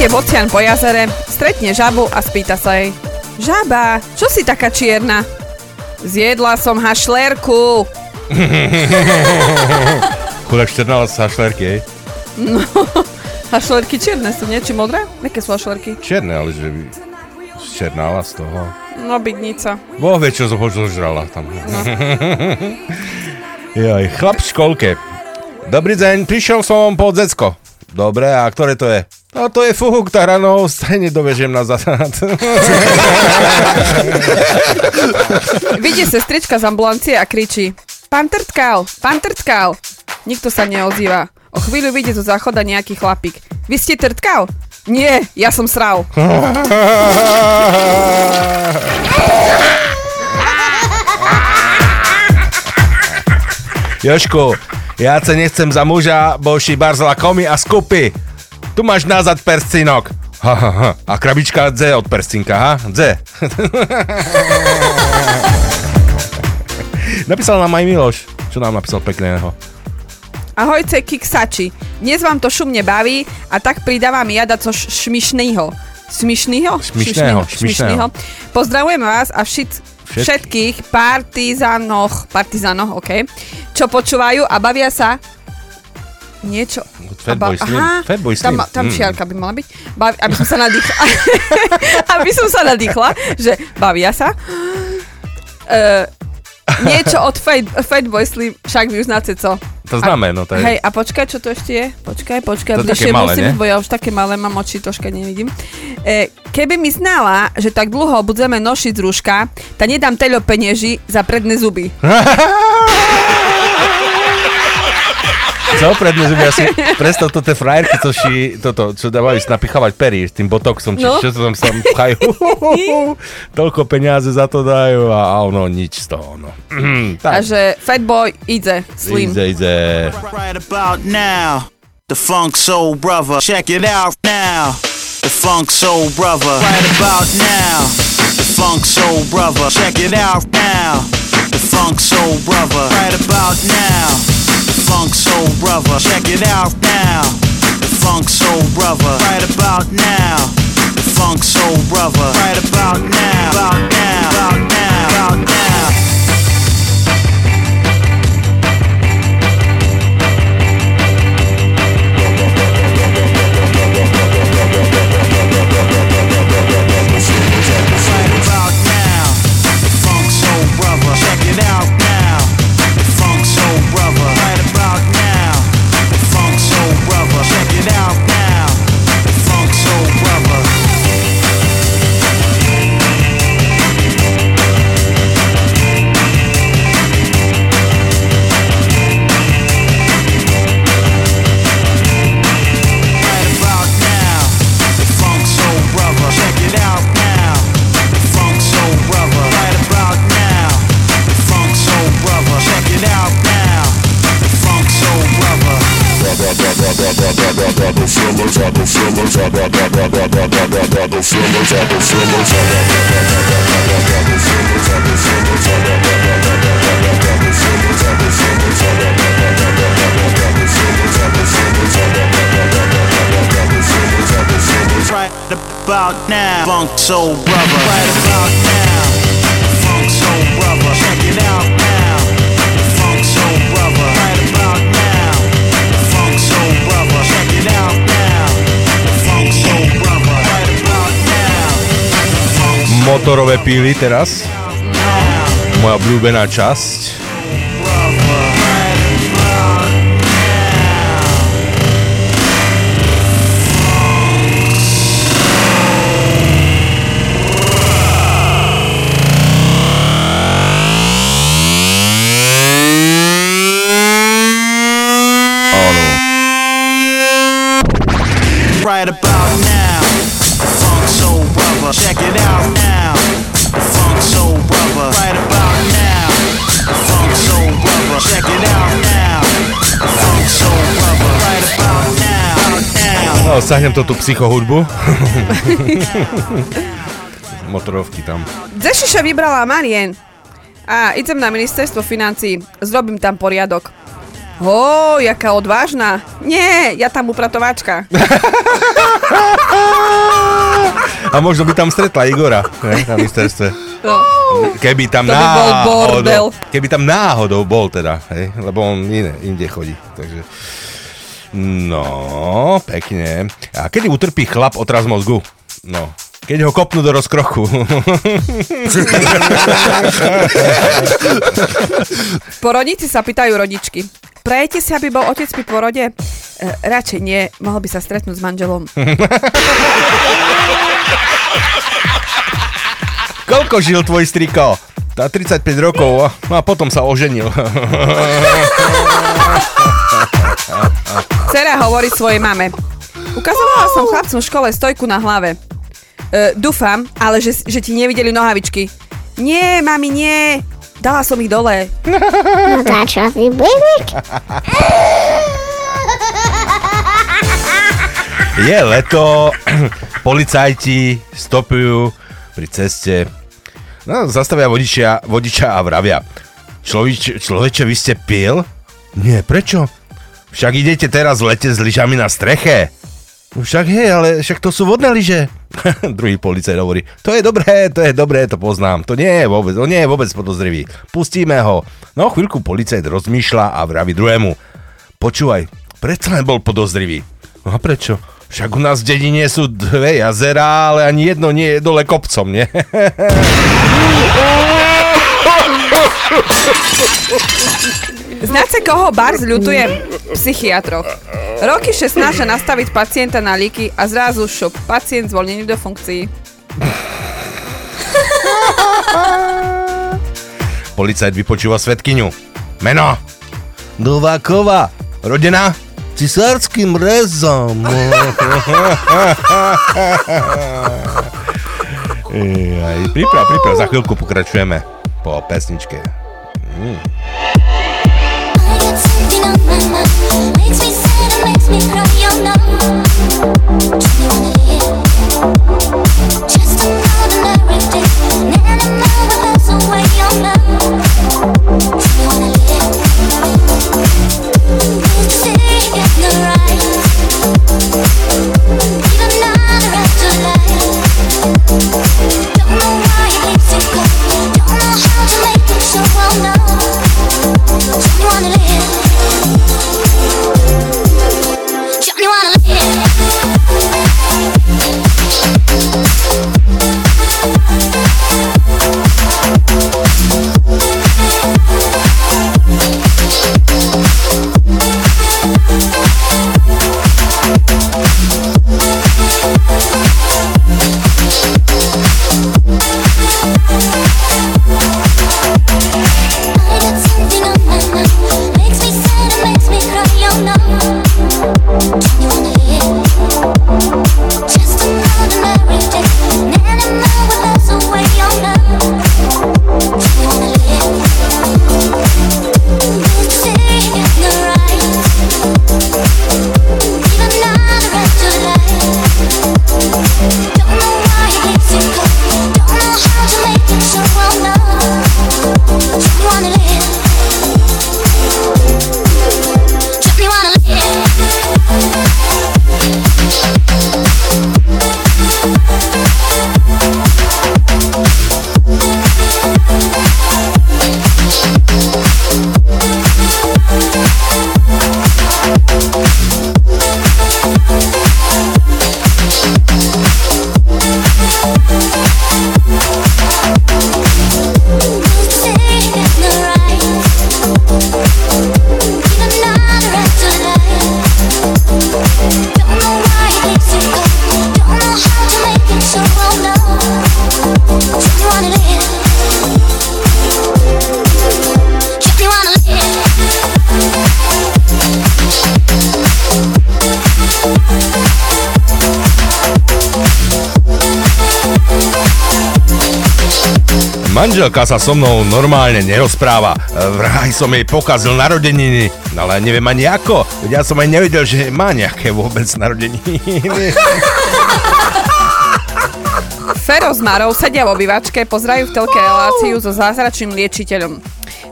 ide bocian po jazere, stretne žabu a spýta sa jej. Žaba, čo si taká čierna? Zjedla som hašlerku. Chudák štrnala z hašlerky, hej? No, hašlerky čierne sú, nie? Či modré? Aké sú hašlerky? Čierne, ale že by ščernala z toho. No, bydnica. Boh vie, čo zožrala tam. No. Joj, chlap v školke. Dobrý deň, prišiel som po decko. Dobre, a ktoré to je? No to je fuhuk, tá ranou stejne dovežiem na zasad. Vidie sestrička z ambulancie a kričí. Pán Trtkal, pán Trtkal. Nikto sa neozýva. O chvíľu vyjde zo záchoda nejaký chlapík. Vy ste Trtkal? Nie, ja som sral. Jožko, ja sa nechcem za muža, bo šibarzla komi a skupy. Tu máš nazad perstinok. Ha, ha, ha. A krabička dze od perstinka, ha? Dze. Napísal nám aj Miloš. Čo nám napísal pekného? Ahojce kiksači. Dnes vám to šumne baví a tak pridávam ja daco š- šmišného. Smišného? Šmišného. Šmišného. Pozdravujem vás a všetkých. Všetkých partizanoch, partizanoch, ok, čo počúvajú a bavia sa niečo. Fatboy Slim. Aha, Fatboy Slim. Tam, tam mm. šiarka by mala byť, bavi, aby som sa nadýchla, aby som sa nadýchla, že bavia sa. Uh, niečo od Fat, Fatboy Slim, však vy už znáte co. To známe, no to je. Hej, a počkaj, čo to ešte je? Počkaj, počkaj, bližšie musím, ne? Bo ja už také malé mám oči, troška nevidím. E, keby mi znala, že tak dlho budeme nošiť z rúška, ta nedám teľo penieži za predné zuby. Za predné zuby, asi predstav to tie frajerky, čo, ši, toto, čo dávajú napichovať pery s tým botoxom, či no. Čo tam sa pchajú. Toľko peniaze za to dajú a, a ono nič z toho. No. Takže Fatboy ide, Slim. Ide, ide. Right about now, the funk soul brother, check it out now. The funk soul brother, right about now. The funk soul brother, check it out now. The funk soul brother, right about now. Funk soul brother, check it out now. The funk soul brother, right about now. The funk soul brother, right about now. About now, about now, about now. Right about now. The funk soul brother, check it out now. The funk soul brother. Check it out now, the funk soul brother. Right about now, the funk soul brother. Check it out now, the funk soul brother. Right about now, the funk soul brother. Check it out now, the funk soul brother. Right about now, funk soul brother. Right about now, funk soul brother. Check it out now, funk soul brother. Right about now. Motorové píly teraz. Moja obľúbená časť. Right about now, the funk soul brother, check it out now, the funk soul brother, right about now, the funk soul brother, check it out now, the funk soul brother, right about now, now. No, stáhnem to tú psychohudbu. Motorovky tam. Zešiša vybrala Marien a idem na ministerstvo financií, zrobím tam poriadok. Ó, jaká odvážna. Nie, ja tam upratovačka. A možno by tam stretla Igora, ne, na ministerstve. Keby tam, náhodou, by keby tam náhodou bol teda, hej, lebo on iné, inde chodí, takže... No, pekne. A kedy utrpí chlap otraz mozgu? No, keď ho kopnú do rozkroku. Porodníci sa pýtajú rodičky. Prejete si, aby bol otec pri porode? E, radšej nie, mohol by sa stretnúť s manželom. Koľko žil tvoj striko? Tá tridsaťpäť rokov, no a potom sa oženil. Dcera hovorí svojej mame. Ukazovala som chlapcom v škole stojku na hlave. E, dúfam, ale že, že ti nevideli nohavičky. Nie, mami, nie. Dala som ich dole. No tá čo, ty bebek? Je leto, policajti stopujú pri ceste. No, zastavia vodičia, vodiča a vravia. Človeče, človeče, vy ste pil? Nie, prečo? Však idete teraz v lete s lyžami na streche. Však hej, ale však to sú vodné lyže. Druhý policaj hovorí, to je dobré, to je dobré, to poznám. To nie je vôbec, on nie je vôbec podozrivý. Pustíme ho. No chvíľku policajt rozmýšľa a vraví druhému. Počúvaj, predsa nebol podozrivý. No a prečo? Však u nás v dedine sú dve jazerá, ale ani jedno nie je dole kopcom, nie? Znáte, koho bar zľutujem? Psychiatroch. Roky sa snažia nastaviť pacienta na lieky a zrazu šup, pacient zvolnený do funkcií. Policajt vypočúva svedkyňu. Meno? Dováková. Rodina? Cisárským rezom. Priprav, priprav, za chvíľku pokračujeme po pesničke. Mm. Makes me sad and makes me cry, oh no. Just a ordinary, just an ordinary day. And another pass away, oh no. Tell me wanna live. Who's to say you got the right? Live another afterlife. Don't know why it makes it go. Don't know how to make it so, oh no. Tell me wanna live. You wanna manželka sa so mnou normálne nerozpráva. Vraj som jej pokazil narodeniny, ale neviem ani ako. Ja som aj nevedel, že má nejaké vôbec narodeniny. Fero s Marou sedia v obývačke, pozerajú v telke reláciu so zázračným liečiteľom.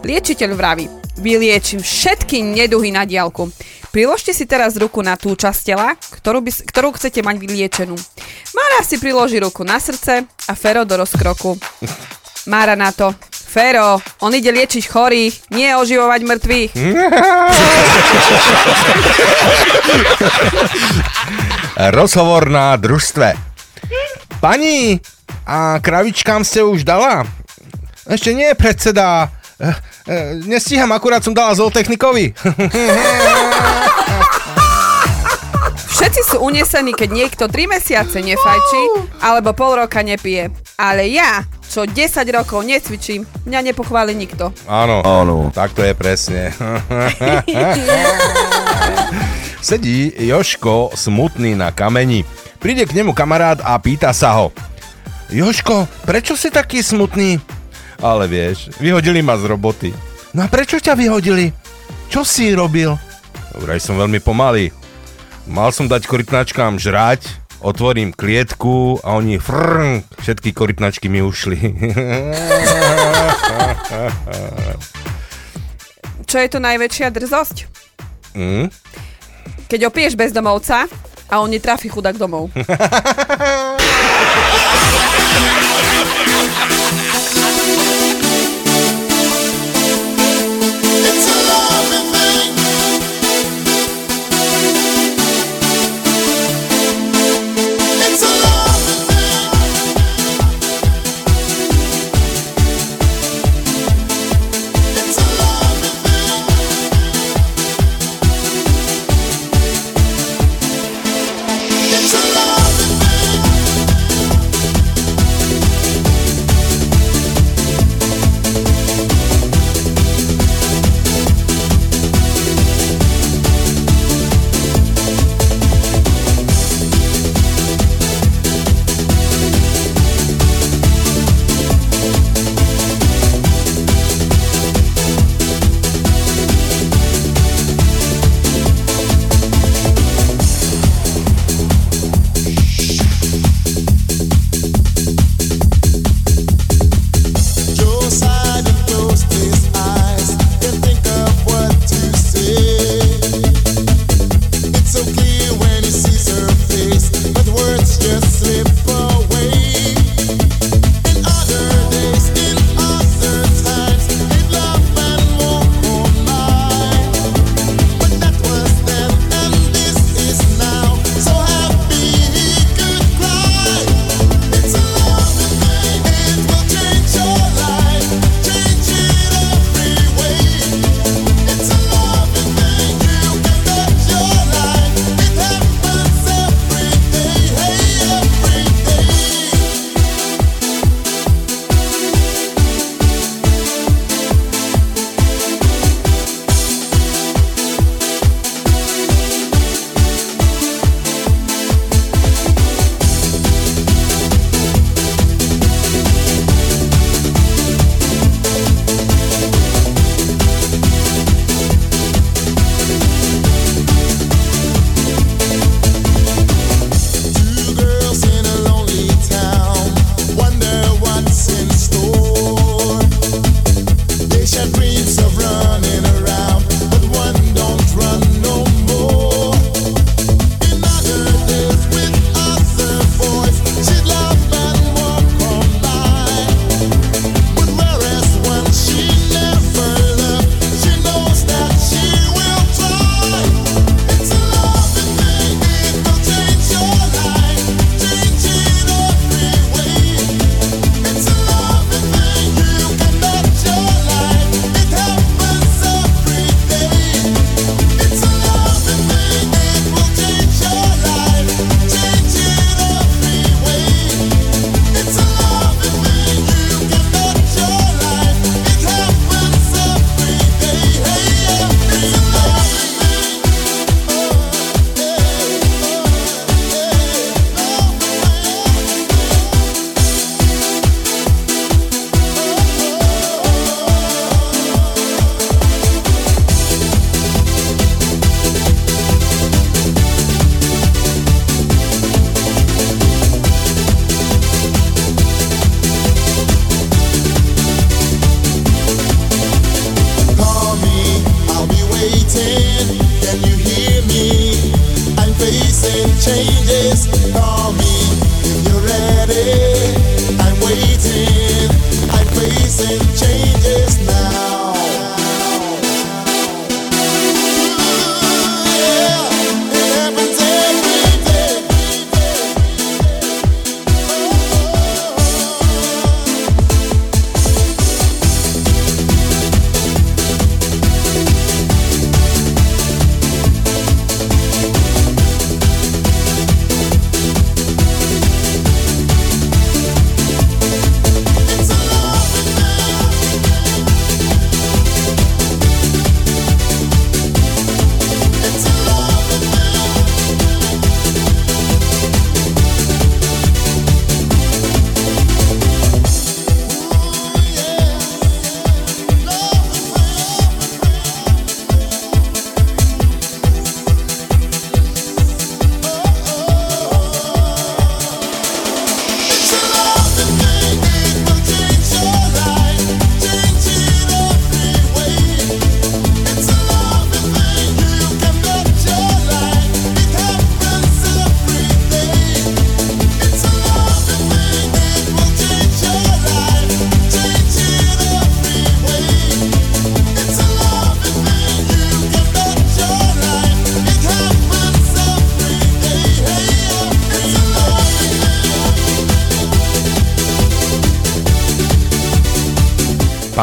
Liečiteľ vraví, vyliečím všetky neduhy na diaľku. Priložte si teraz ruku na tú časť tela, ktorú, by, ktorú chcete mať vyliečenú. Mára si priloží ruku na srdce a Fero do rozkroku. Mára na to. Fero, on ide liečiť chorých, nie oživovať mŕtvych. Rozhovor na družstve. Pani, a kravičkám ste už dala? Ešte nie, predseda. E, e, nestíham, akurát som dala zootechnikovi. Všetci sú unesení, keď niekto tri mesiace nefajčí alebo pol roka nepije. Ale ja... čo desať rokov necvičím, mňa nepochváli nikto. Áno, áno, tak to je presne. Sedí Jožko smutný na kameni. Príde k nemu kamarát a pýta sa ho. Jožko, prečo si taký smutný? Ale vieš, vyhodili ma z roboty. No a prečo ťa vyhodili? Čo si robil? Vraj som veľmi pomalý. Mal som dať korytnačkám žrať, otvorím klietku a oni frrrr, všetky korytnačky mi ušli. Čo je to najväčšia drzosť? Mm? Keď opiješ bezdomovca a on netrafí chudák domov.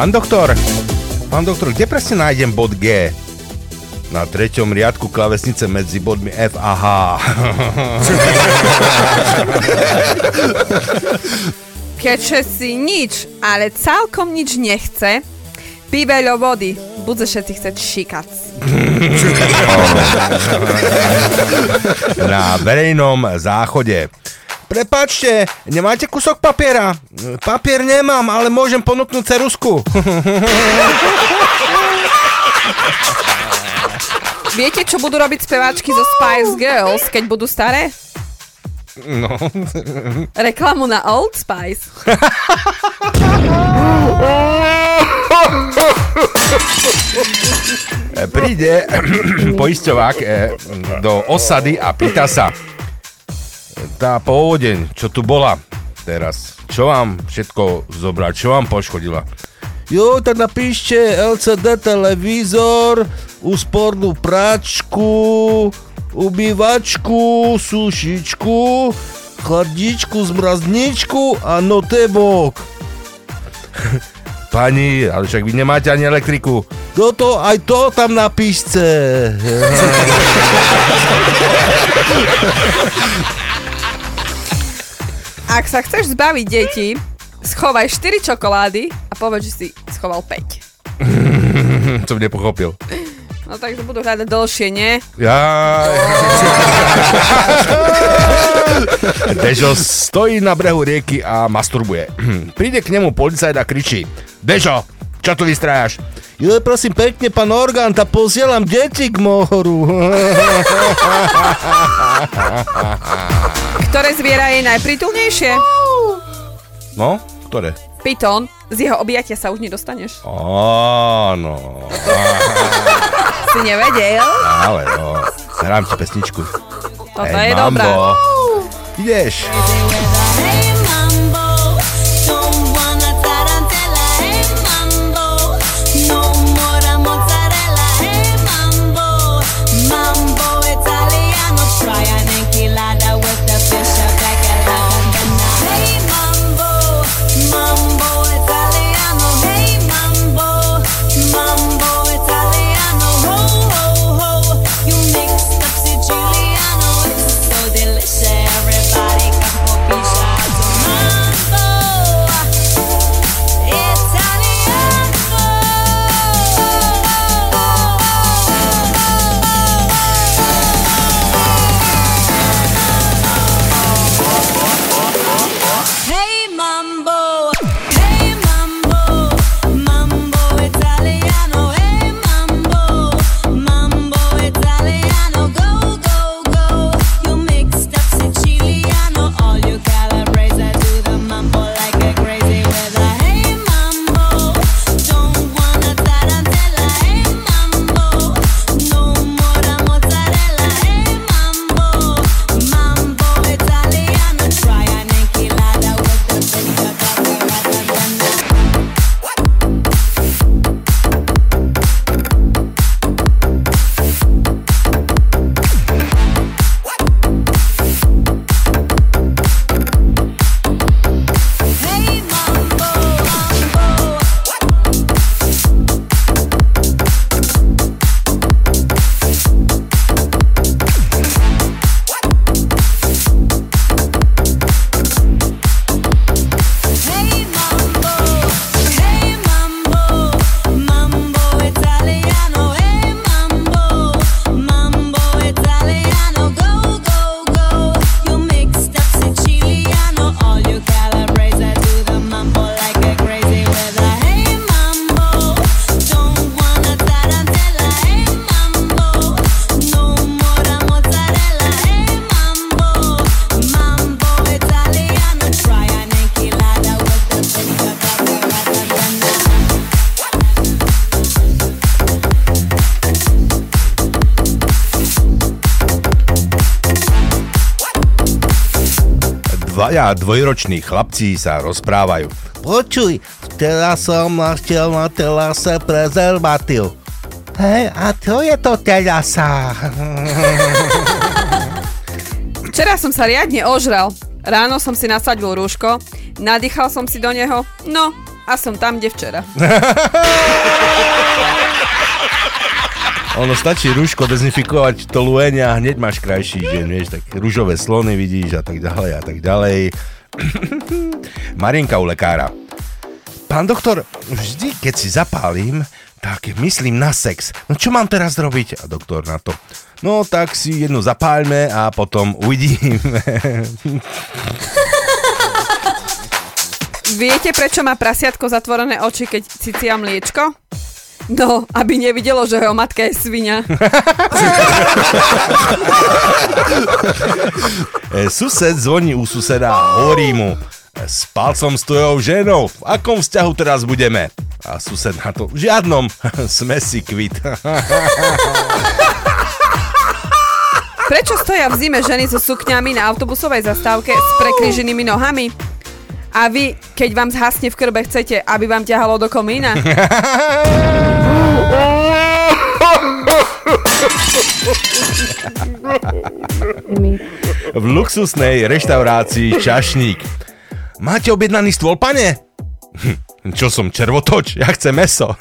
Pán doktor, pán doktor, kde presne nájdem bod G? Na treťom riadku klávesnice medzi bodmi F a H. Keďže si nič, ale celkom nič nechce, pí veľo vody, budze všetci chceť šikať. Na verejnom záchode. Prepáčte, nemáte kúsok papiera? Papier nemám, ale môžem ponúknuť ceruzku. Viete, čo budú robiť speváčky zo Spice Girls, keď budú staré? No. Reklamu na Old Spice. Príde poisťovák do osady a pýta sa: tá povodeň, čo tu bola teraz, čo vám všetko zobrať, čo vám poškodila? Jo, tak napíšte el cé dé televízor, úspornú pračku, ubývačku, sušičku, chladničku, zmrazničku a notebook. Pani, ale však vy nemáte ani elektriku. Toto, aj to tam na píšce. Ak sa chceš zbaviť deti, schovaj štyri čokolády a povedz, že si schoval päť. Som nepochopil. No tak to budú hľadať dlhšie, nie? Jaj. Dežo stojí na brehu rieky a masturbuje. Príde k nemu policajt a kričí: Dežo, čo tu vystrájaš? Jo, prosím pekne, pán Organt, a posielam deti k mohoru. Ktoré zviera je najpritulnejšie? No, ktoré? Pytón. Z jeho objatia sa už nedostaneš. Áno. Si nevedel? Ale jo, hrám ti pesničku. Toto hey, je dobrá. Ideš. Dvaja dvojroční chlapci sa rozprávajú. Počuj, včera som našiel na telase prezervatív. Hej, a čo je to telasa? Včera som sa riadne ožral. Ráno som si nasadil rúško, nadýchal som si do neho, no a A som tam, kde včera. Ono stačí rúško dezinfikovať to luenie a hneď máš krajší deň, vieš, tak rúžové slony vidíš a tak ďalej a tak ďalej. Marinka u lekára. Pán doktor, vždy keď si zapálim, tak myslím na sex. No čo mám teraz robiť? A doktor na to. No tak si jednu zapáľme a potom uvidíme. Viete, prečo má prasiatko zatvorené oči, keď cicia mliečko? No, aby nevidelo, že jeho matka je svinia. Sused zvoní u suseda a hovorí mu: spal som s tvojou ženou, v akom vzťahu teraz budeme? A sused na to: v žiadnom, sme si kvit. Prečo stoja v zime ženy so sukňami na autobusovej zastávke s prekríženými nohami? A vy, keď vám zhasne v krbe, chcete, aby vám ťahalo do komína? V luxusnej reštaurácii čašník. Máte objednaný stôl, pane? Hm, čo som, červotoč? Ja chcem meso.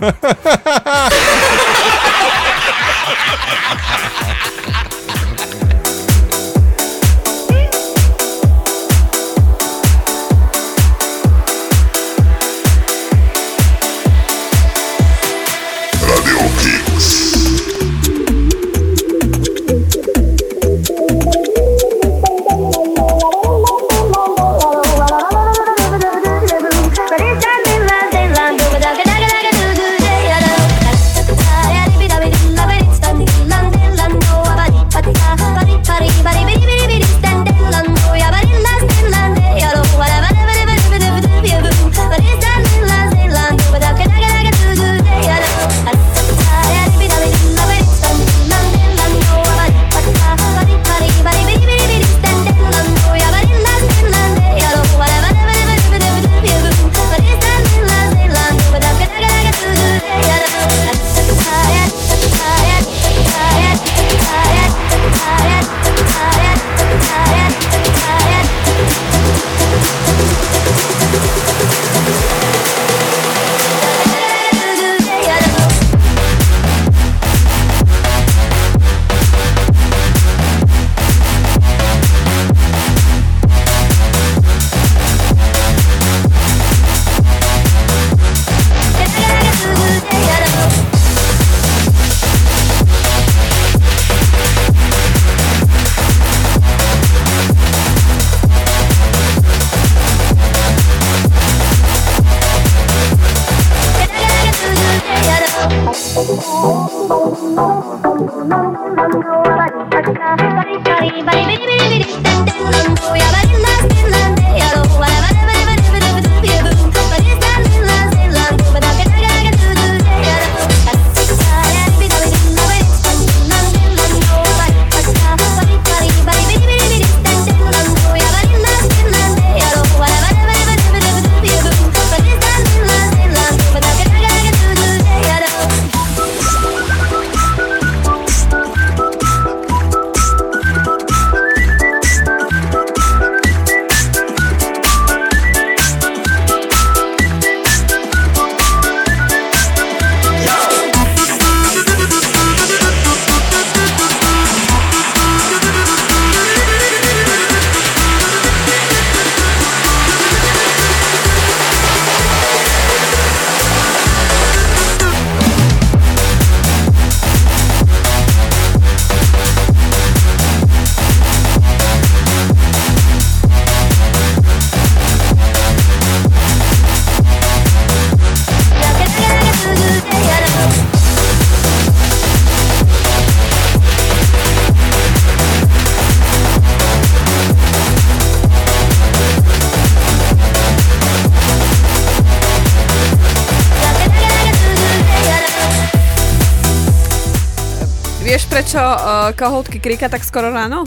Čo uh, kohoutky kríka tak skoro ráno?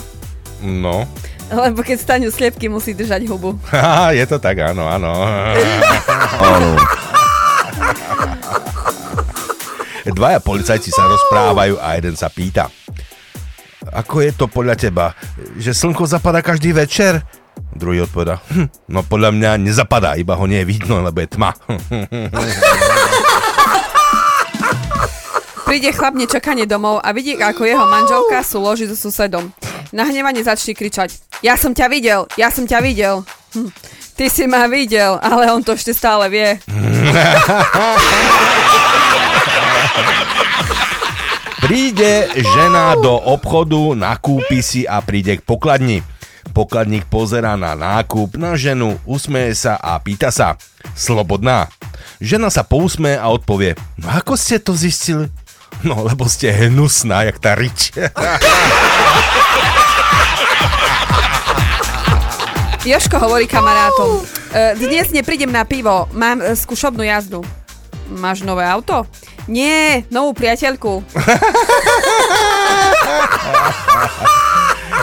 No. Lebo keď staňu sliepky, musí držať hubu. Haha, je to tak, áno, áno. Dvaja policajti sa rozprávajú a jeden sa pýta: ako je to podľa teba, že slnko zapadá každý večer? Druhý odpovedá, hm, no podľa mňa nezapadá, iba ho nie je vidno, lebo je tma. Príde chlap nečakane domov a vidí, ako jeho manželka súloží so susedom. Nahnevane začne kričať, ja som ťa videl, ja som ťa videl. Hm, ty si ma videl, ale on to ešte stále vie. Príde žena do obchodu, nakúpi si a príde k pokladni. Pokladník pozerá na nákup, na ženu, usmeje sa a pýta sa. Slobodná. Žena sa pousmeje a odpovie. No ako ste to zistili? No lebo ste hnusná, jak tá rič. Jožko hovorí kamarátom. Dnes neprídem na pivo, mám skúšobnú jazdu. Máš nové auto? Nie, novú priateľku.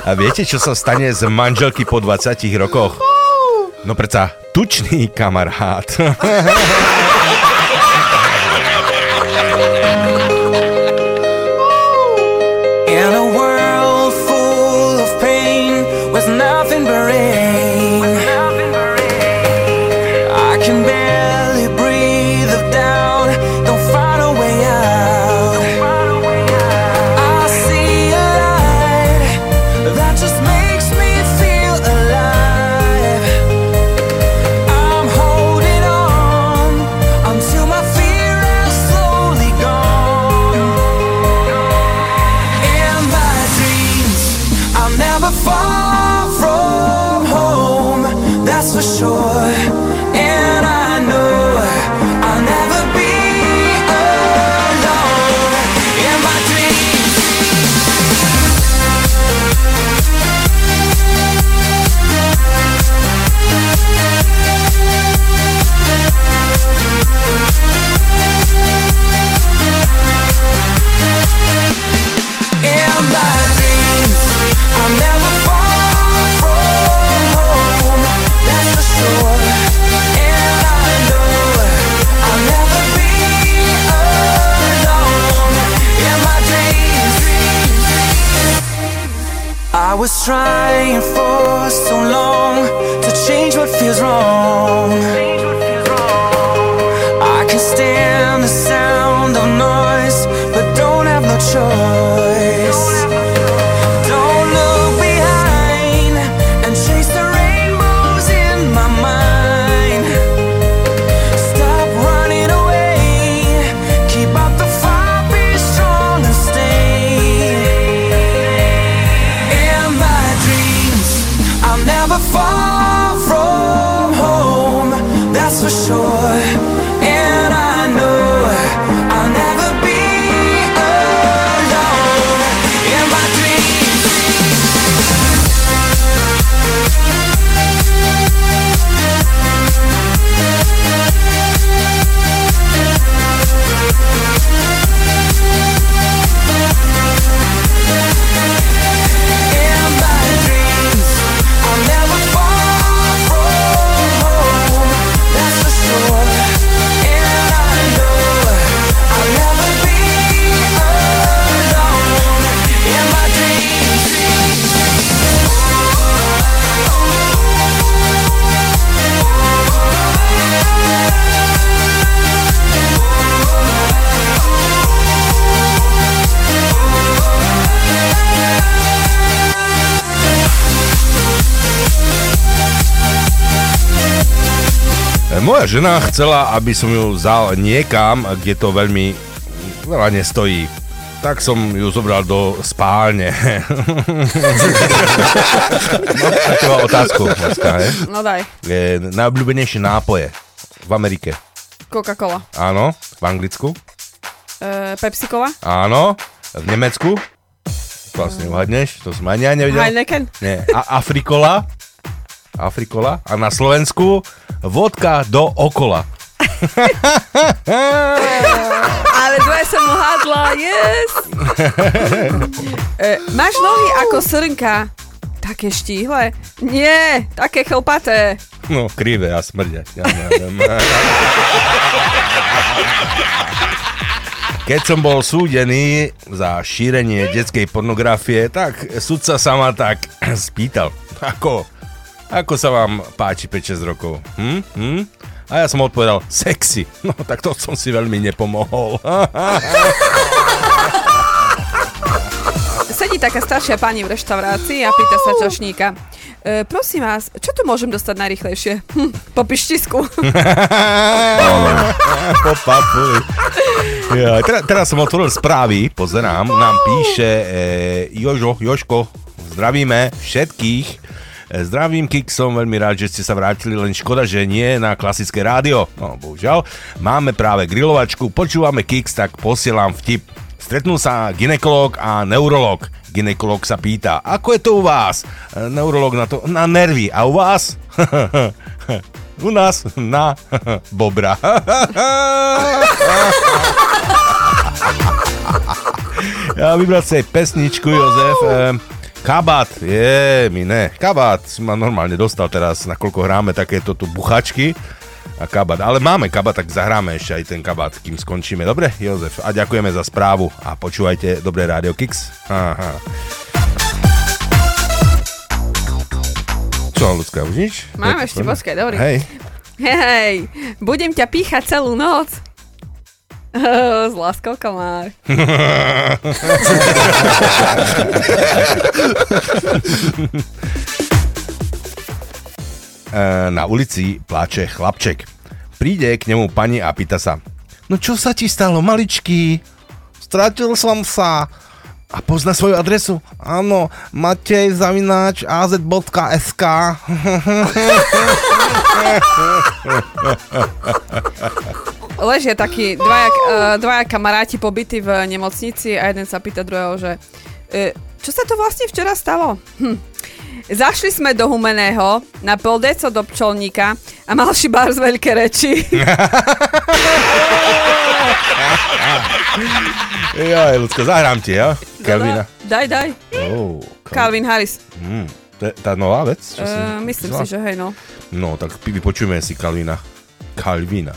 A viete, čo sa stane z manželky po dvadsiatich rokoch? No preca, tučný kamarát. I was trying for so long to change what feels wrong. I can stand the sound of noise, but don't have no choice. Don't look behind and chase the rainbows in my mind. Stop running away, keep up the fire, be strong and stay. I'll never far from home, that's for sure, and I know I'll never be alone in my dreams. In my dreams, I'll never fall from home, that's for sure. And I know I'll never be alone in my Moja žena chcela, aby som ju vzal niekam, kde to veľmi veľa nestojí. Tak som ju zobral do spálne. No, takúva otázku. Maska, no daj. E, najobľúbenejšie nápoje v Amerike. Coca-Cola. Áno. V Anglicku. E, Pepsi-Cola. Áno. V Nemecku. Vlastne uhadneš, to som ani ja nevedel. Heineken. Nie. A Afrikola. Afrikola. A na Slovensku vodka do okola. Ale dve som uhádla, yes! E, máš nohy ako srnka. Také štíhle? Nie, také chlpaté. No, krivé a smrdia. Ja neviem. Keď som bol súdený za šírenie detskej pornografie, tak sudca sa ma tak spýtal. Ako? Ako sa vám páči päť šesť rokov? Hm? Hm? A ja som odpovedal, sexy. No tak to som si veľmi nepomohol. Sedí taká staršia pani v reštaurácii a pýta sa čašníka. E, prosím vás, čo tu môžem dostať najrýchlejšie? Hm, po pištisku. Po papuli. Ja, teraz, teraz som otvoril správy, pozerám, nám píše e, Jožo, Jožko, zdravíme všetkých. Zdravím, Kik, som veľmi rád, že ste sa vrátili, len škoda, že nie na klasické rádio. No, bohužiaľ. Máme práve grilovačku, počúvame Kix, tak posielam vtip. Stretnú sa gynekológ a neurológ. Gynekológ sa pýta, ako je to u vás? Neurológ na to, na nervy. A u vás? U nás na bobra. Ja vybrať sa pesničku, Jozef. Kabat, je, mi ne. Kabat si ma normálne dostal teraz, nakoľko hráme takéto tu buchačky a Kabat. Ale máme Kabat, tak zahráme ešte aj ten Kabat, kým skončíme. Dobre, Jozef? A ďakujeme za správu a počúvajte dobré Rádio Kix. Aha. Čo, ľudská, už nič? Mám ešte, počkaj, dobrý. Hej. Hej, budem ťa píchať celú noc. Oh, s láskou, kamár. Na ulici pláče chlapček. Príde k nemu pani a pýta sa. No čo sa ti stalo, maličký? Stratil som sa. A pozná svoju adresu? Áno, Matej zavináč á zet bodka es ká. Ležia takí dvaja, dvaja kamaráti pobytí v nemocnici a jeden sa pýta druhého, že čo sa to vlastne včera stalo? Hm. Zašli sme do Humeného na poldeco do pčolníka a mal šibár z veľké reči. Jaj, ľudko, zahrám ti, ja? Kalvina. Daj, daj. Oh, Kalvin Harris. Mm, to je tá nová vec? Čo uh, myslím si, že hej, no. No, tak vypočujme si Kalvina. Kalvina.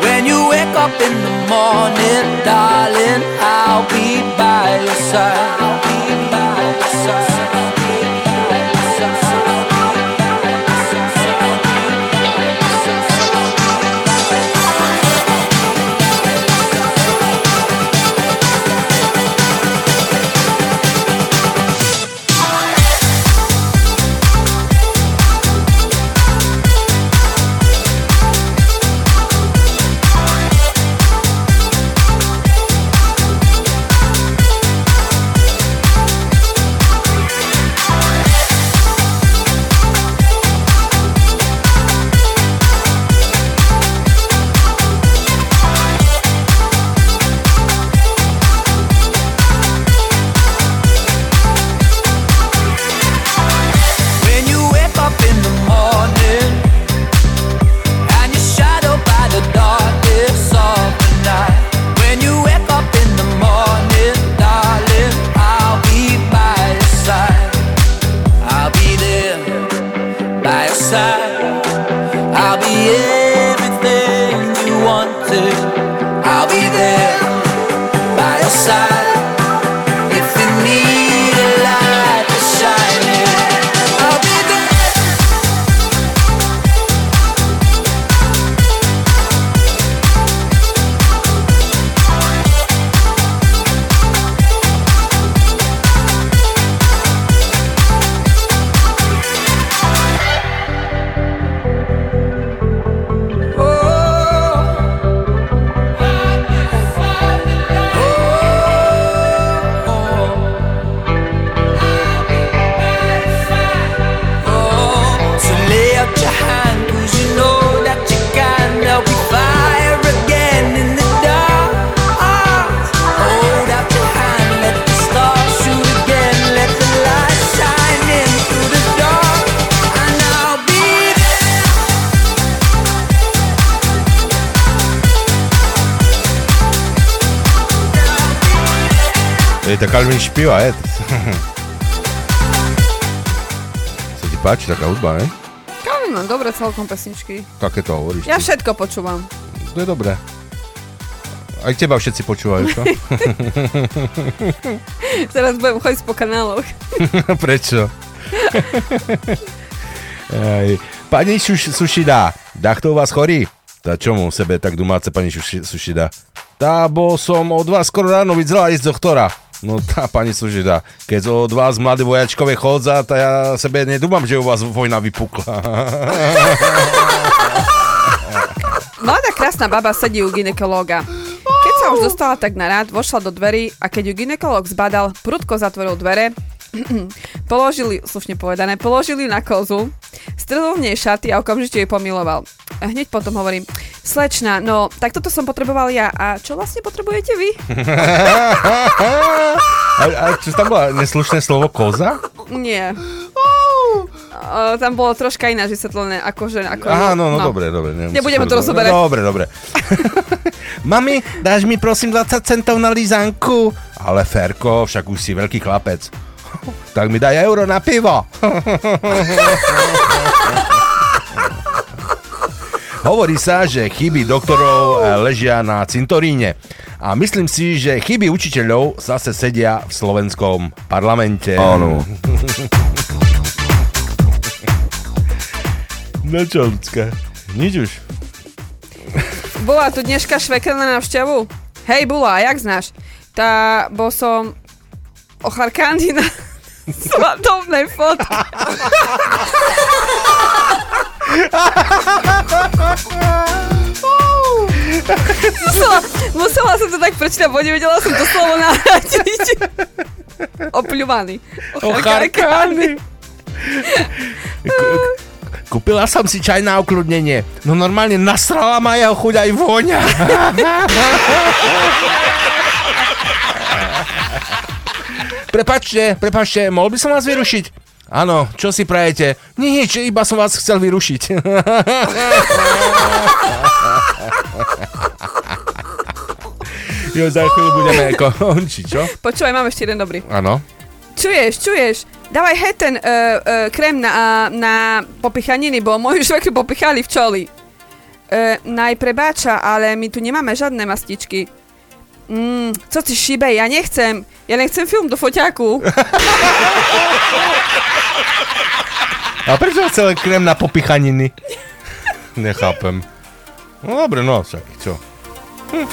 When you wake up in the morning, darling, I'll be by your side. I'll be by your side. Tady ta Kalvin špíva, je. Sa ti páči taká hudba, ne? Kalvin mám dobré celkom pesničky. Také to hovoríš. Ja ty. Všetko počúvam. To je dobré. Aj teba všetci počúvajú, čo? Teraz budem chodiť po kanáloch. Prečo? Pani Sušida, kto u vás chorí? Tá čomu v sebe tak domáce pani Sušida? Tá, bo som od vás skoro ráno videla ísť doktora. No tá pani Sušida, keď od vás mladé vojačkové chodza, tá ja sebe nedúmam, že u vás vojna vypukla. Mladá krásna baba sedí u gynekológa. Keď sa už dostala tak na rád, vošla do dverí a keď ju gynekológ zbadal, prudko zatvoril dvere, položili, slušne povedané, položili na kozu, strhol v nej šaty a okamžite ju pomiloval. Hneď potom hovorím, slečna, no tak toto som potreboval ja a čo vlastne potrebujete vy? a, a čo tam bola neslušné slovo koza? Nie. Uh, tam bolo troška ináč vysvetlené, akože... Ako, Aha, no, no, no. dobre, dobre. Nebudeme to rozoberať. Dobre, dobre. Mami, dáš mi prosím dvadsať centov na lízanku? Ale Ferko, však už si veľký chlapec. Tak mi daj euro na pivo. Hovorí sa, že chyby doktorov ležia na cintoríne. A myslím si, že chyby učiteľov zase sedia v slovenskom parlamente. Áno. No čo, ľudská? Nič už. Bula, tu dneška švekrná na návštevu? Hej, Bula, jak znáš? Tá, bo som ocharkány na svadobnej fotke. musela, musela som to tak prečítať, bo nevedela som to slovo nahradiť. Opľúvaný. Ocharkány. Kúpila som si čaj na okľudnenie. No normálne nasrala ma jeho chuť aj vôňa. Prepačte, prepačte, mohol by som vás vyrušiť? Áno, čo si prajete? Nič, iba som vás chcel vyrušiť. Jo, za chvíľu budeme končiť, čo? Počúvaj, mám ešte jeden dobrý. Áno. Čuješ, čuješ? Dávaj hej ten uh, uh, krém na, na popichaniny, bo moji švekri popichali včoli. Uh, najprebáča, ale my tu nemáme žiadne mastičky. Mm, co ty šíbej, ja nechcem. Ja nechcem film do foťáku. A prečo chcel krém na popichaniny? Nechápem. No dobre, no však, čo? Hm.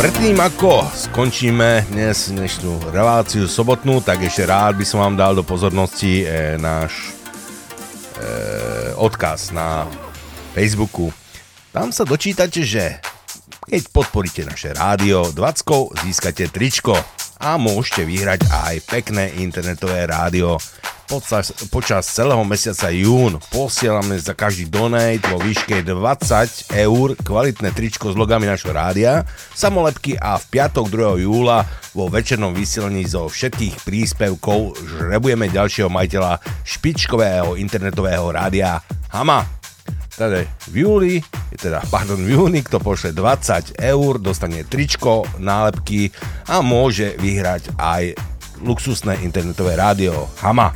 Predtým ako skončíme dnes dnešnú reláciu sobotnú, tak ešte rád by som vám dal do pozornosti e, náš e, odkaz na Facebooku. Tam sa dočítate, že keď podporíte naše rádio dvackou, získate tričko a môžete vyhrať aj pekné internetové rádio. Počas, počas celého mesiaca jún posielame za každý donate vo výške dvadsať eur kvalitné tričko s logami našho rádia, samolepky a v piatok druhého júla vo večernom vysielaní zo všetkých príspevkov žrebujeme ďalšieho majiteľa špičkového internetového rádia Hama. Teda v júli, teda pardon, v júni, kto pošle dvadsať eur, dostane tričko, nálepky a môže vyhrať aj luxusné internetové rádio Hama.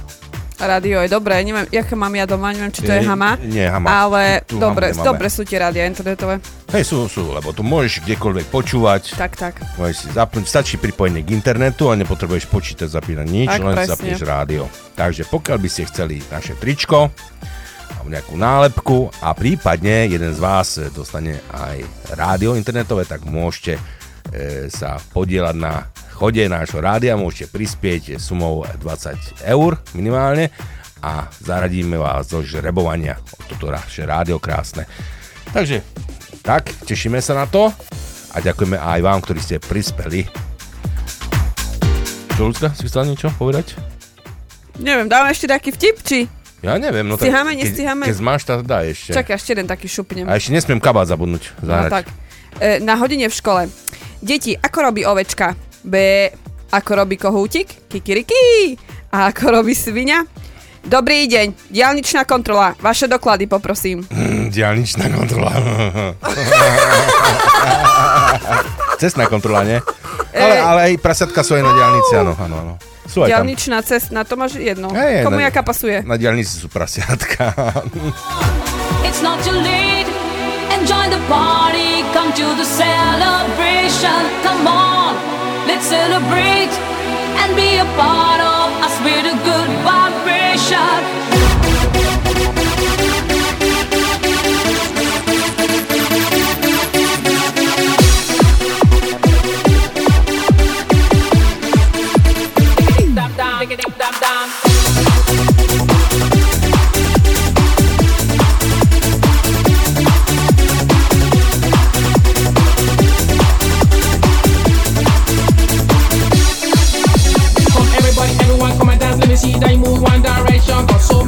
Rádio je dobré, neviem, jaké mám ja doma, neviem, či to je Hama, nie, nie, Hama. Ale tu dobre, dobre sú tie rádia internetové. Hej, sú, sú, lebo tu môžeš kdekoľvek počúvať. Tak, tak. Môžeš si zapnúť, stačí pripojenie k internetu a nepotrebuješ počítať, zapínať nič, tak, len presne. Zapneš rádio. Takže pokiaľ by ste chceli naše tričko, nejakú nálepku a prípadne jeden z vás dostane aj rádio internetové, tak môžete e, sa podieľať na chode nášho rádia, môžete prispieť sumou dvadsať eur minimálne a zaradíme vás do žrebovania o toto naše rádio krásne. Takže tak, tešíme sa na to a ďakujeme aj vám, ktorí ste prispeli. Čo, Ľudka, si chcela niečo povedať? Neviem, dáme ešte taký vtip, či... Ja neviem, no tak stíhame, nestíhame. Keď máš, tak dá ešte. Čakaj, ešte jeden taký šupnem. A ešte nesmiem Kabat zabudnúť. Zahrať. No tak. E, na hodine v škole. Deti, ako robí ovečka? B. Ako robí kohútik? Kikiriki. A ako robí sviňa? Dobrý deň, diaľničná kontrola. Vaše doklady, poprosím. Mm, diaľničná kontrola. Cestná kontrola, nie? E... Ale, ale aj prasatka sú aj na diaľnici, áno, áno, áno. Diaľničná cestná, to máš jedno. Hey, komu na, jaká pasuje? Na diaľnici sú prasiatka. It's not too late. Enjoy the party. Come to the celebration. Come on, let's celebrate and be a part of us with a good vibration. Everybody, everyone, come and dance. Let me see that you move one direction. Cause so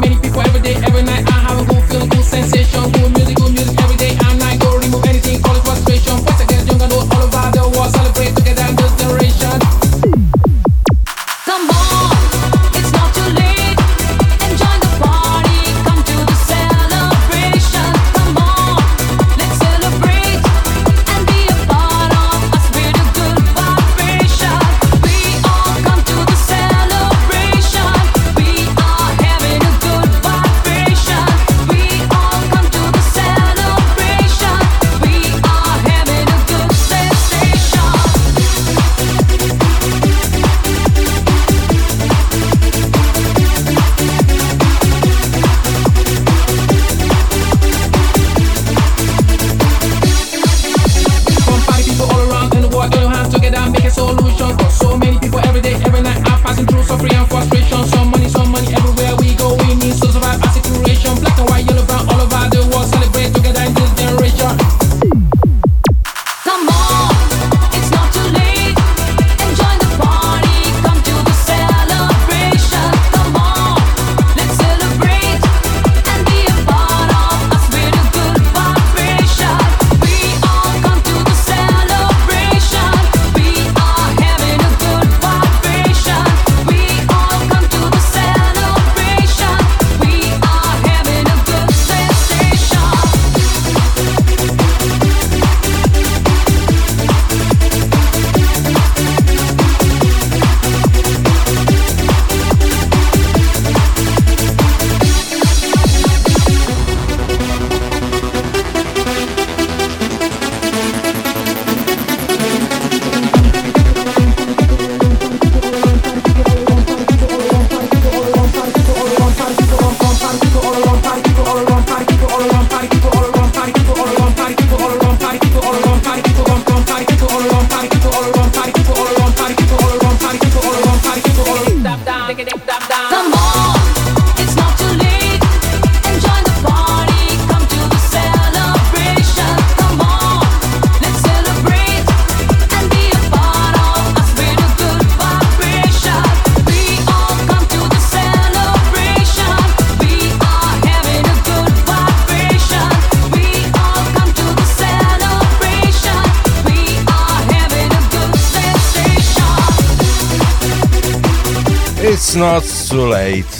It's not too late.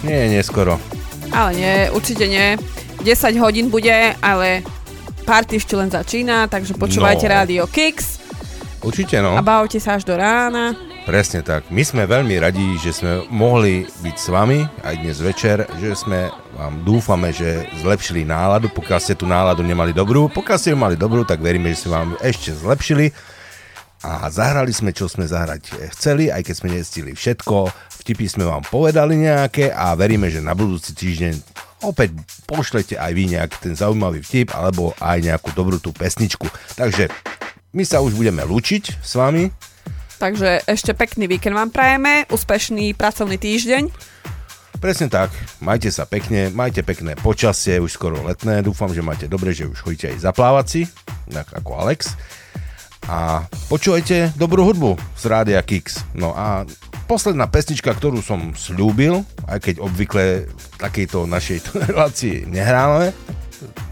Nie, neskoro. Ale nie, určite nie. desať hodín bude, ale party ešte len začína, takže počúvajte no. Rádio Kix. Určite, no. A bavte sa až do rána. Presne tak. My sme veľmi radi, že sme mohli byť s vami aj dnes večer, že sme vám dúfame, že zlepšili náladu. Pokiaľ ste tú náladu nemali dobrú, pokiaľ ste ju mali dobrú, tak veríme, že sme vám ešte zlepšili. A zahrali sme, čo sme zahrať chceli, aj keď sme nestihli všetko. Vtipy sme vám povedali nejaké a veríme, že na budúci týždeň opäť pošlete aj vy nejaký ten zaujímavý vtip alebo aj nejakú dobrú tú pesničku. Takže my sa už budeme lúčiť s vami. Takže ešte pekný víkend vám prajeme, úspešný pracovný týždeň. Presne tak, majte sa pekne, majte pekné počasie, už skoro letné, dúfam, že máte dobre, že už chodíte aj zaplávať si, tak ako Alex. A počujete dobrú hudbu z Rádia Kix. No a posledná pesnička, ktorú som sľúbil, aj keď obvykle v takejto našej relácii nehráme,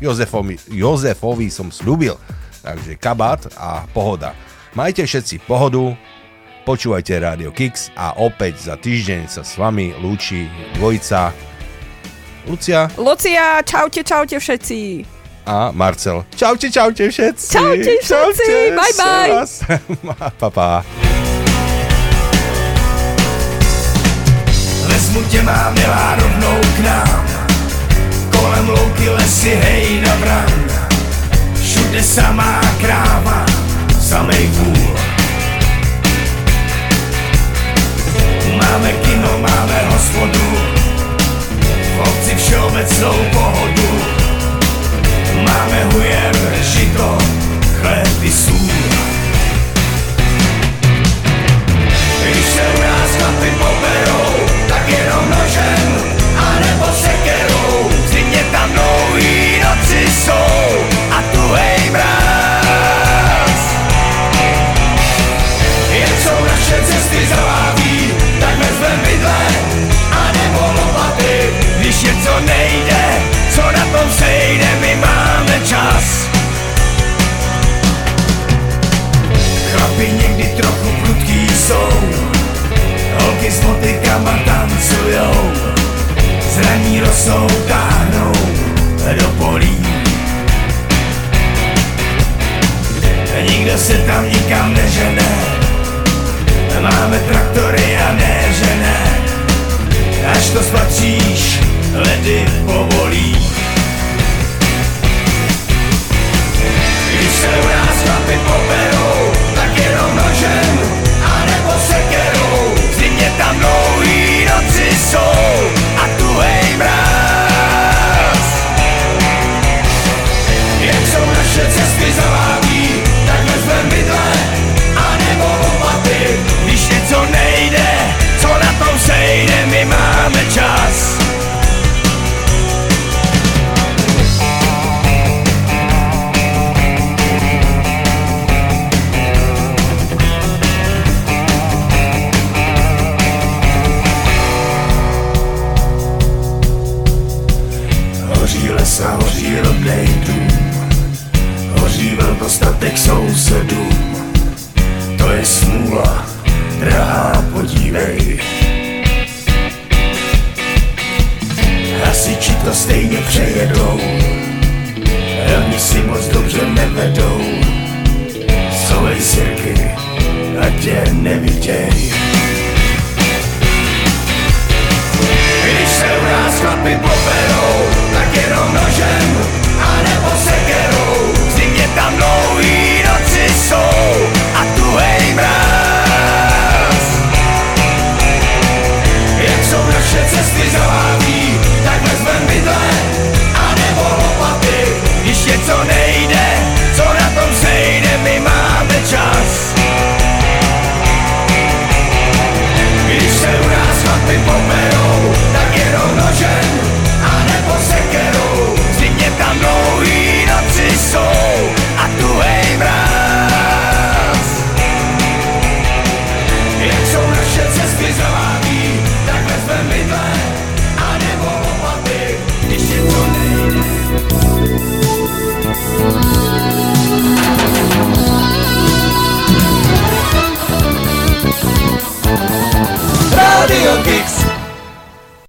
Jozefovi, Jozefovi som sľúbil. Takže Kabat a Pohoda. Majte všetci pohodu, počúvajte Rádio Kix a opäť za týždeň sa s vami lúči dvojica Lucia. Lucia, čaute, čaute všetci. A Marcel. Čaute, čaute všetci. Čaute všetci. Čaute, bye, bye. Pa, pa. Vezmu tě má milá rovnou k nám. Kolem louky lesy hej na bran. Všude samá kráva, samej vůl. Máme kino, máme hospodu. V obci všeobecnou pohodu. Máme hujer, žito, chleb i sůl. Když se u nás chlapy poberou, tak jenom nožem, anebo sekerou. Zřejmě tam dlouhý noci jsou a tuhej mráz. Jen jsou naše cesty zaváví, tak vezmem vidle, anebo lopaty. Když něco nejde, co na tom sejde, my máme čas. Chlapi někdy trochu prudký jsou, holky s motykama tancujou, zraní rosou táhnou do polí. Nikdo se tam nikam nežene, máme traktory a nežené, až to spatříš, ledy povolí. Když se u nás chlapy poberou, tak jenom nožem, anebo sekerou. Zřejmě tam dlouhý noci jsou a tuhej mráz. Jak jsou naše cesty zaváví, tak vezmem vidle, anebo lopaty. Když něco nejde, co na tom sejde, my máme čas. Hoří rodnej dům, hoří velkostatek sousedům. To je smůla, drahá, podívej. Hasiči to stejně přejedou, oni si moc dobře nevedou. Solej sirky, ať tě neviděj. Když se u nás chlapy poberou, tak jenom nožem, anebo sekerou. Zřejmě tam dlouhý noci jsou a tuhej mráz. Jak jsou naše cesty zaváví, tak vezmem vidle, anebo lopaty. Když něco nejde, co na tom sejde, my máme čas. Když se u nás chlapy poberou, tak jenom nožem, anebo sekerou. Zřejmě tam dlouhý noci jsou a tuhej mráz. Jak jsou naše cesty zaváví, tak vezmem vidle, anebo lopaty, když je to nejde.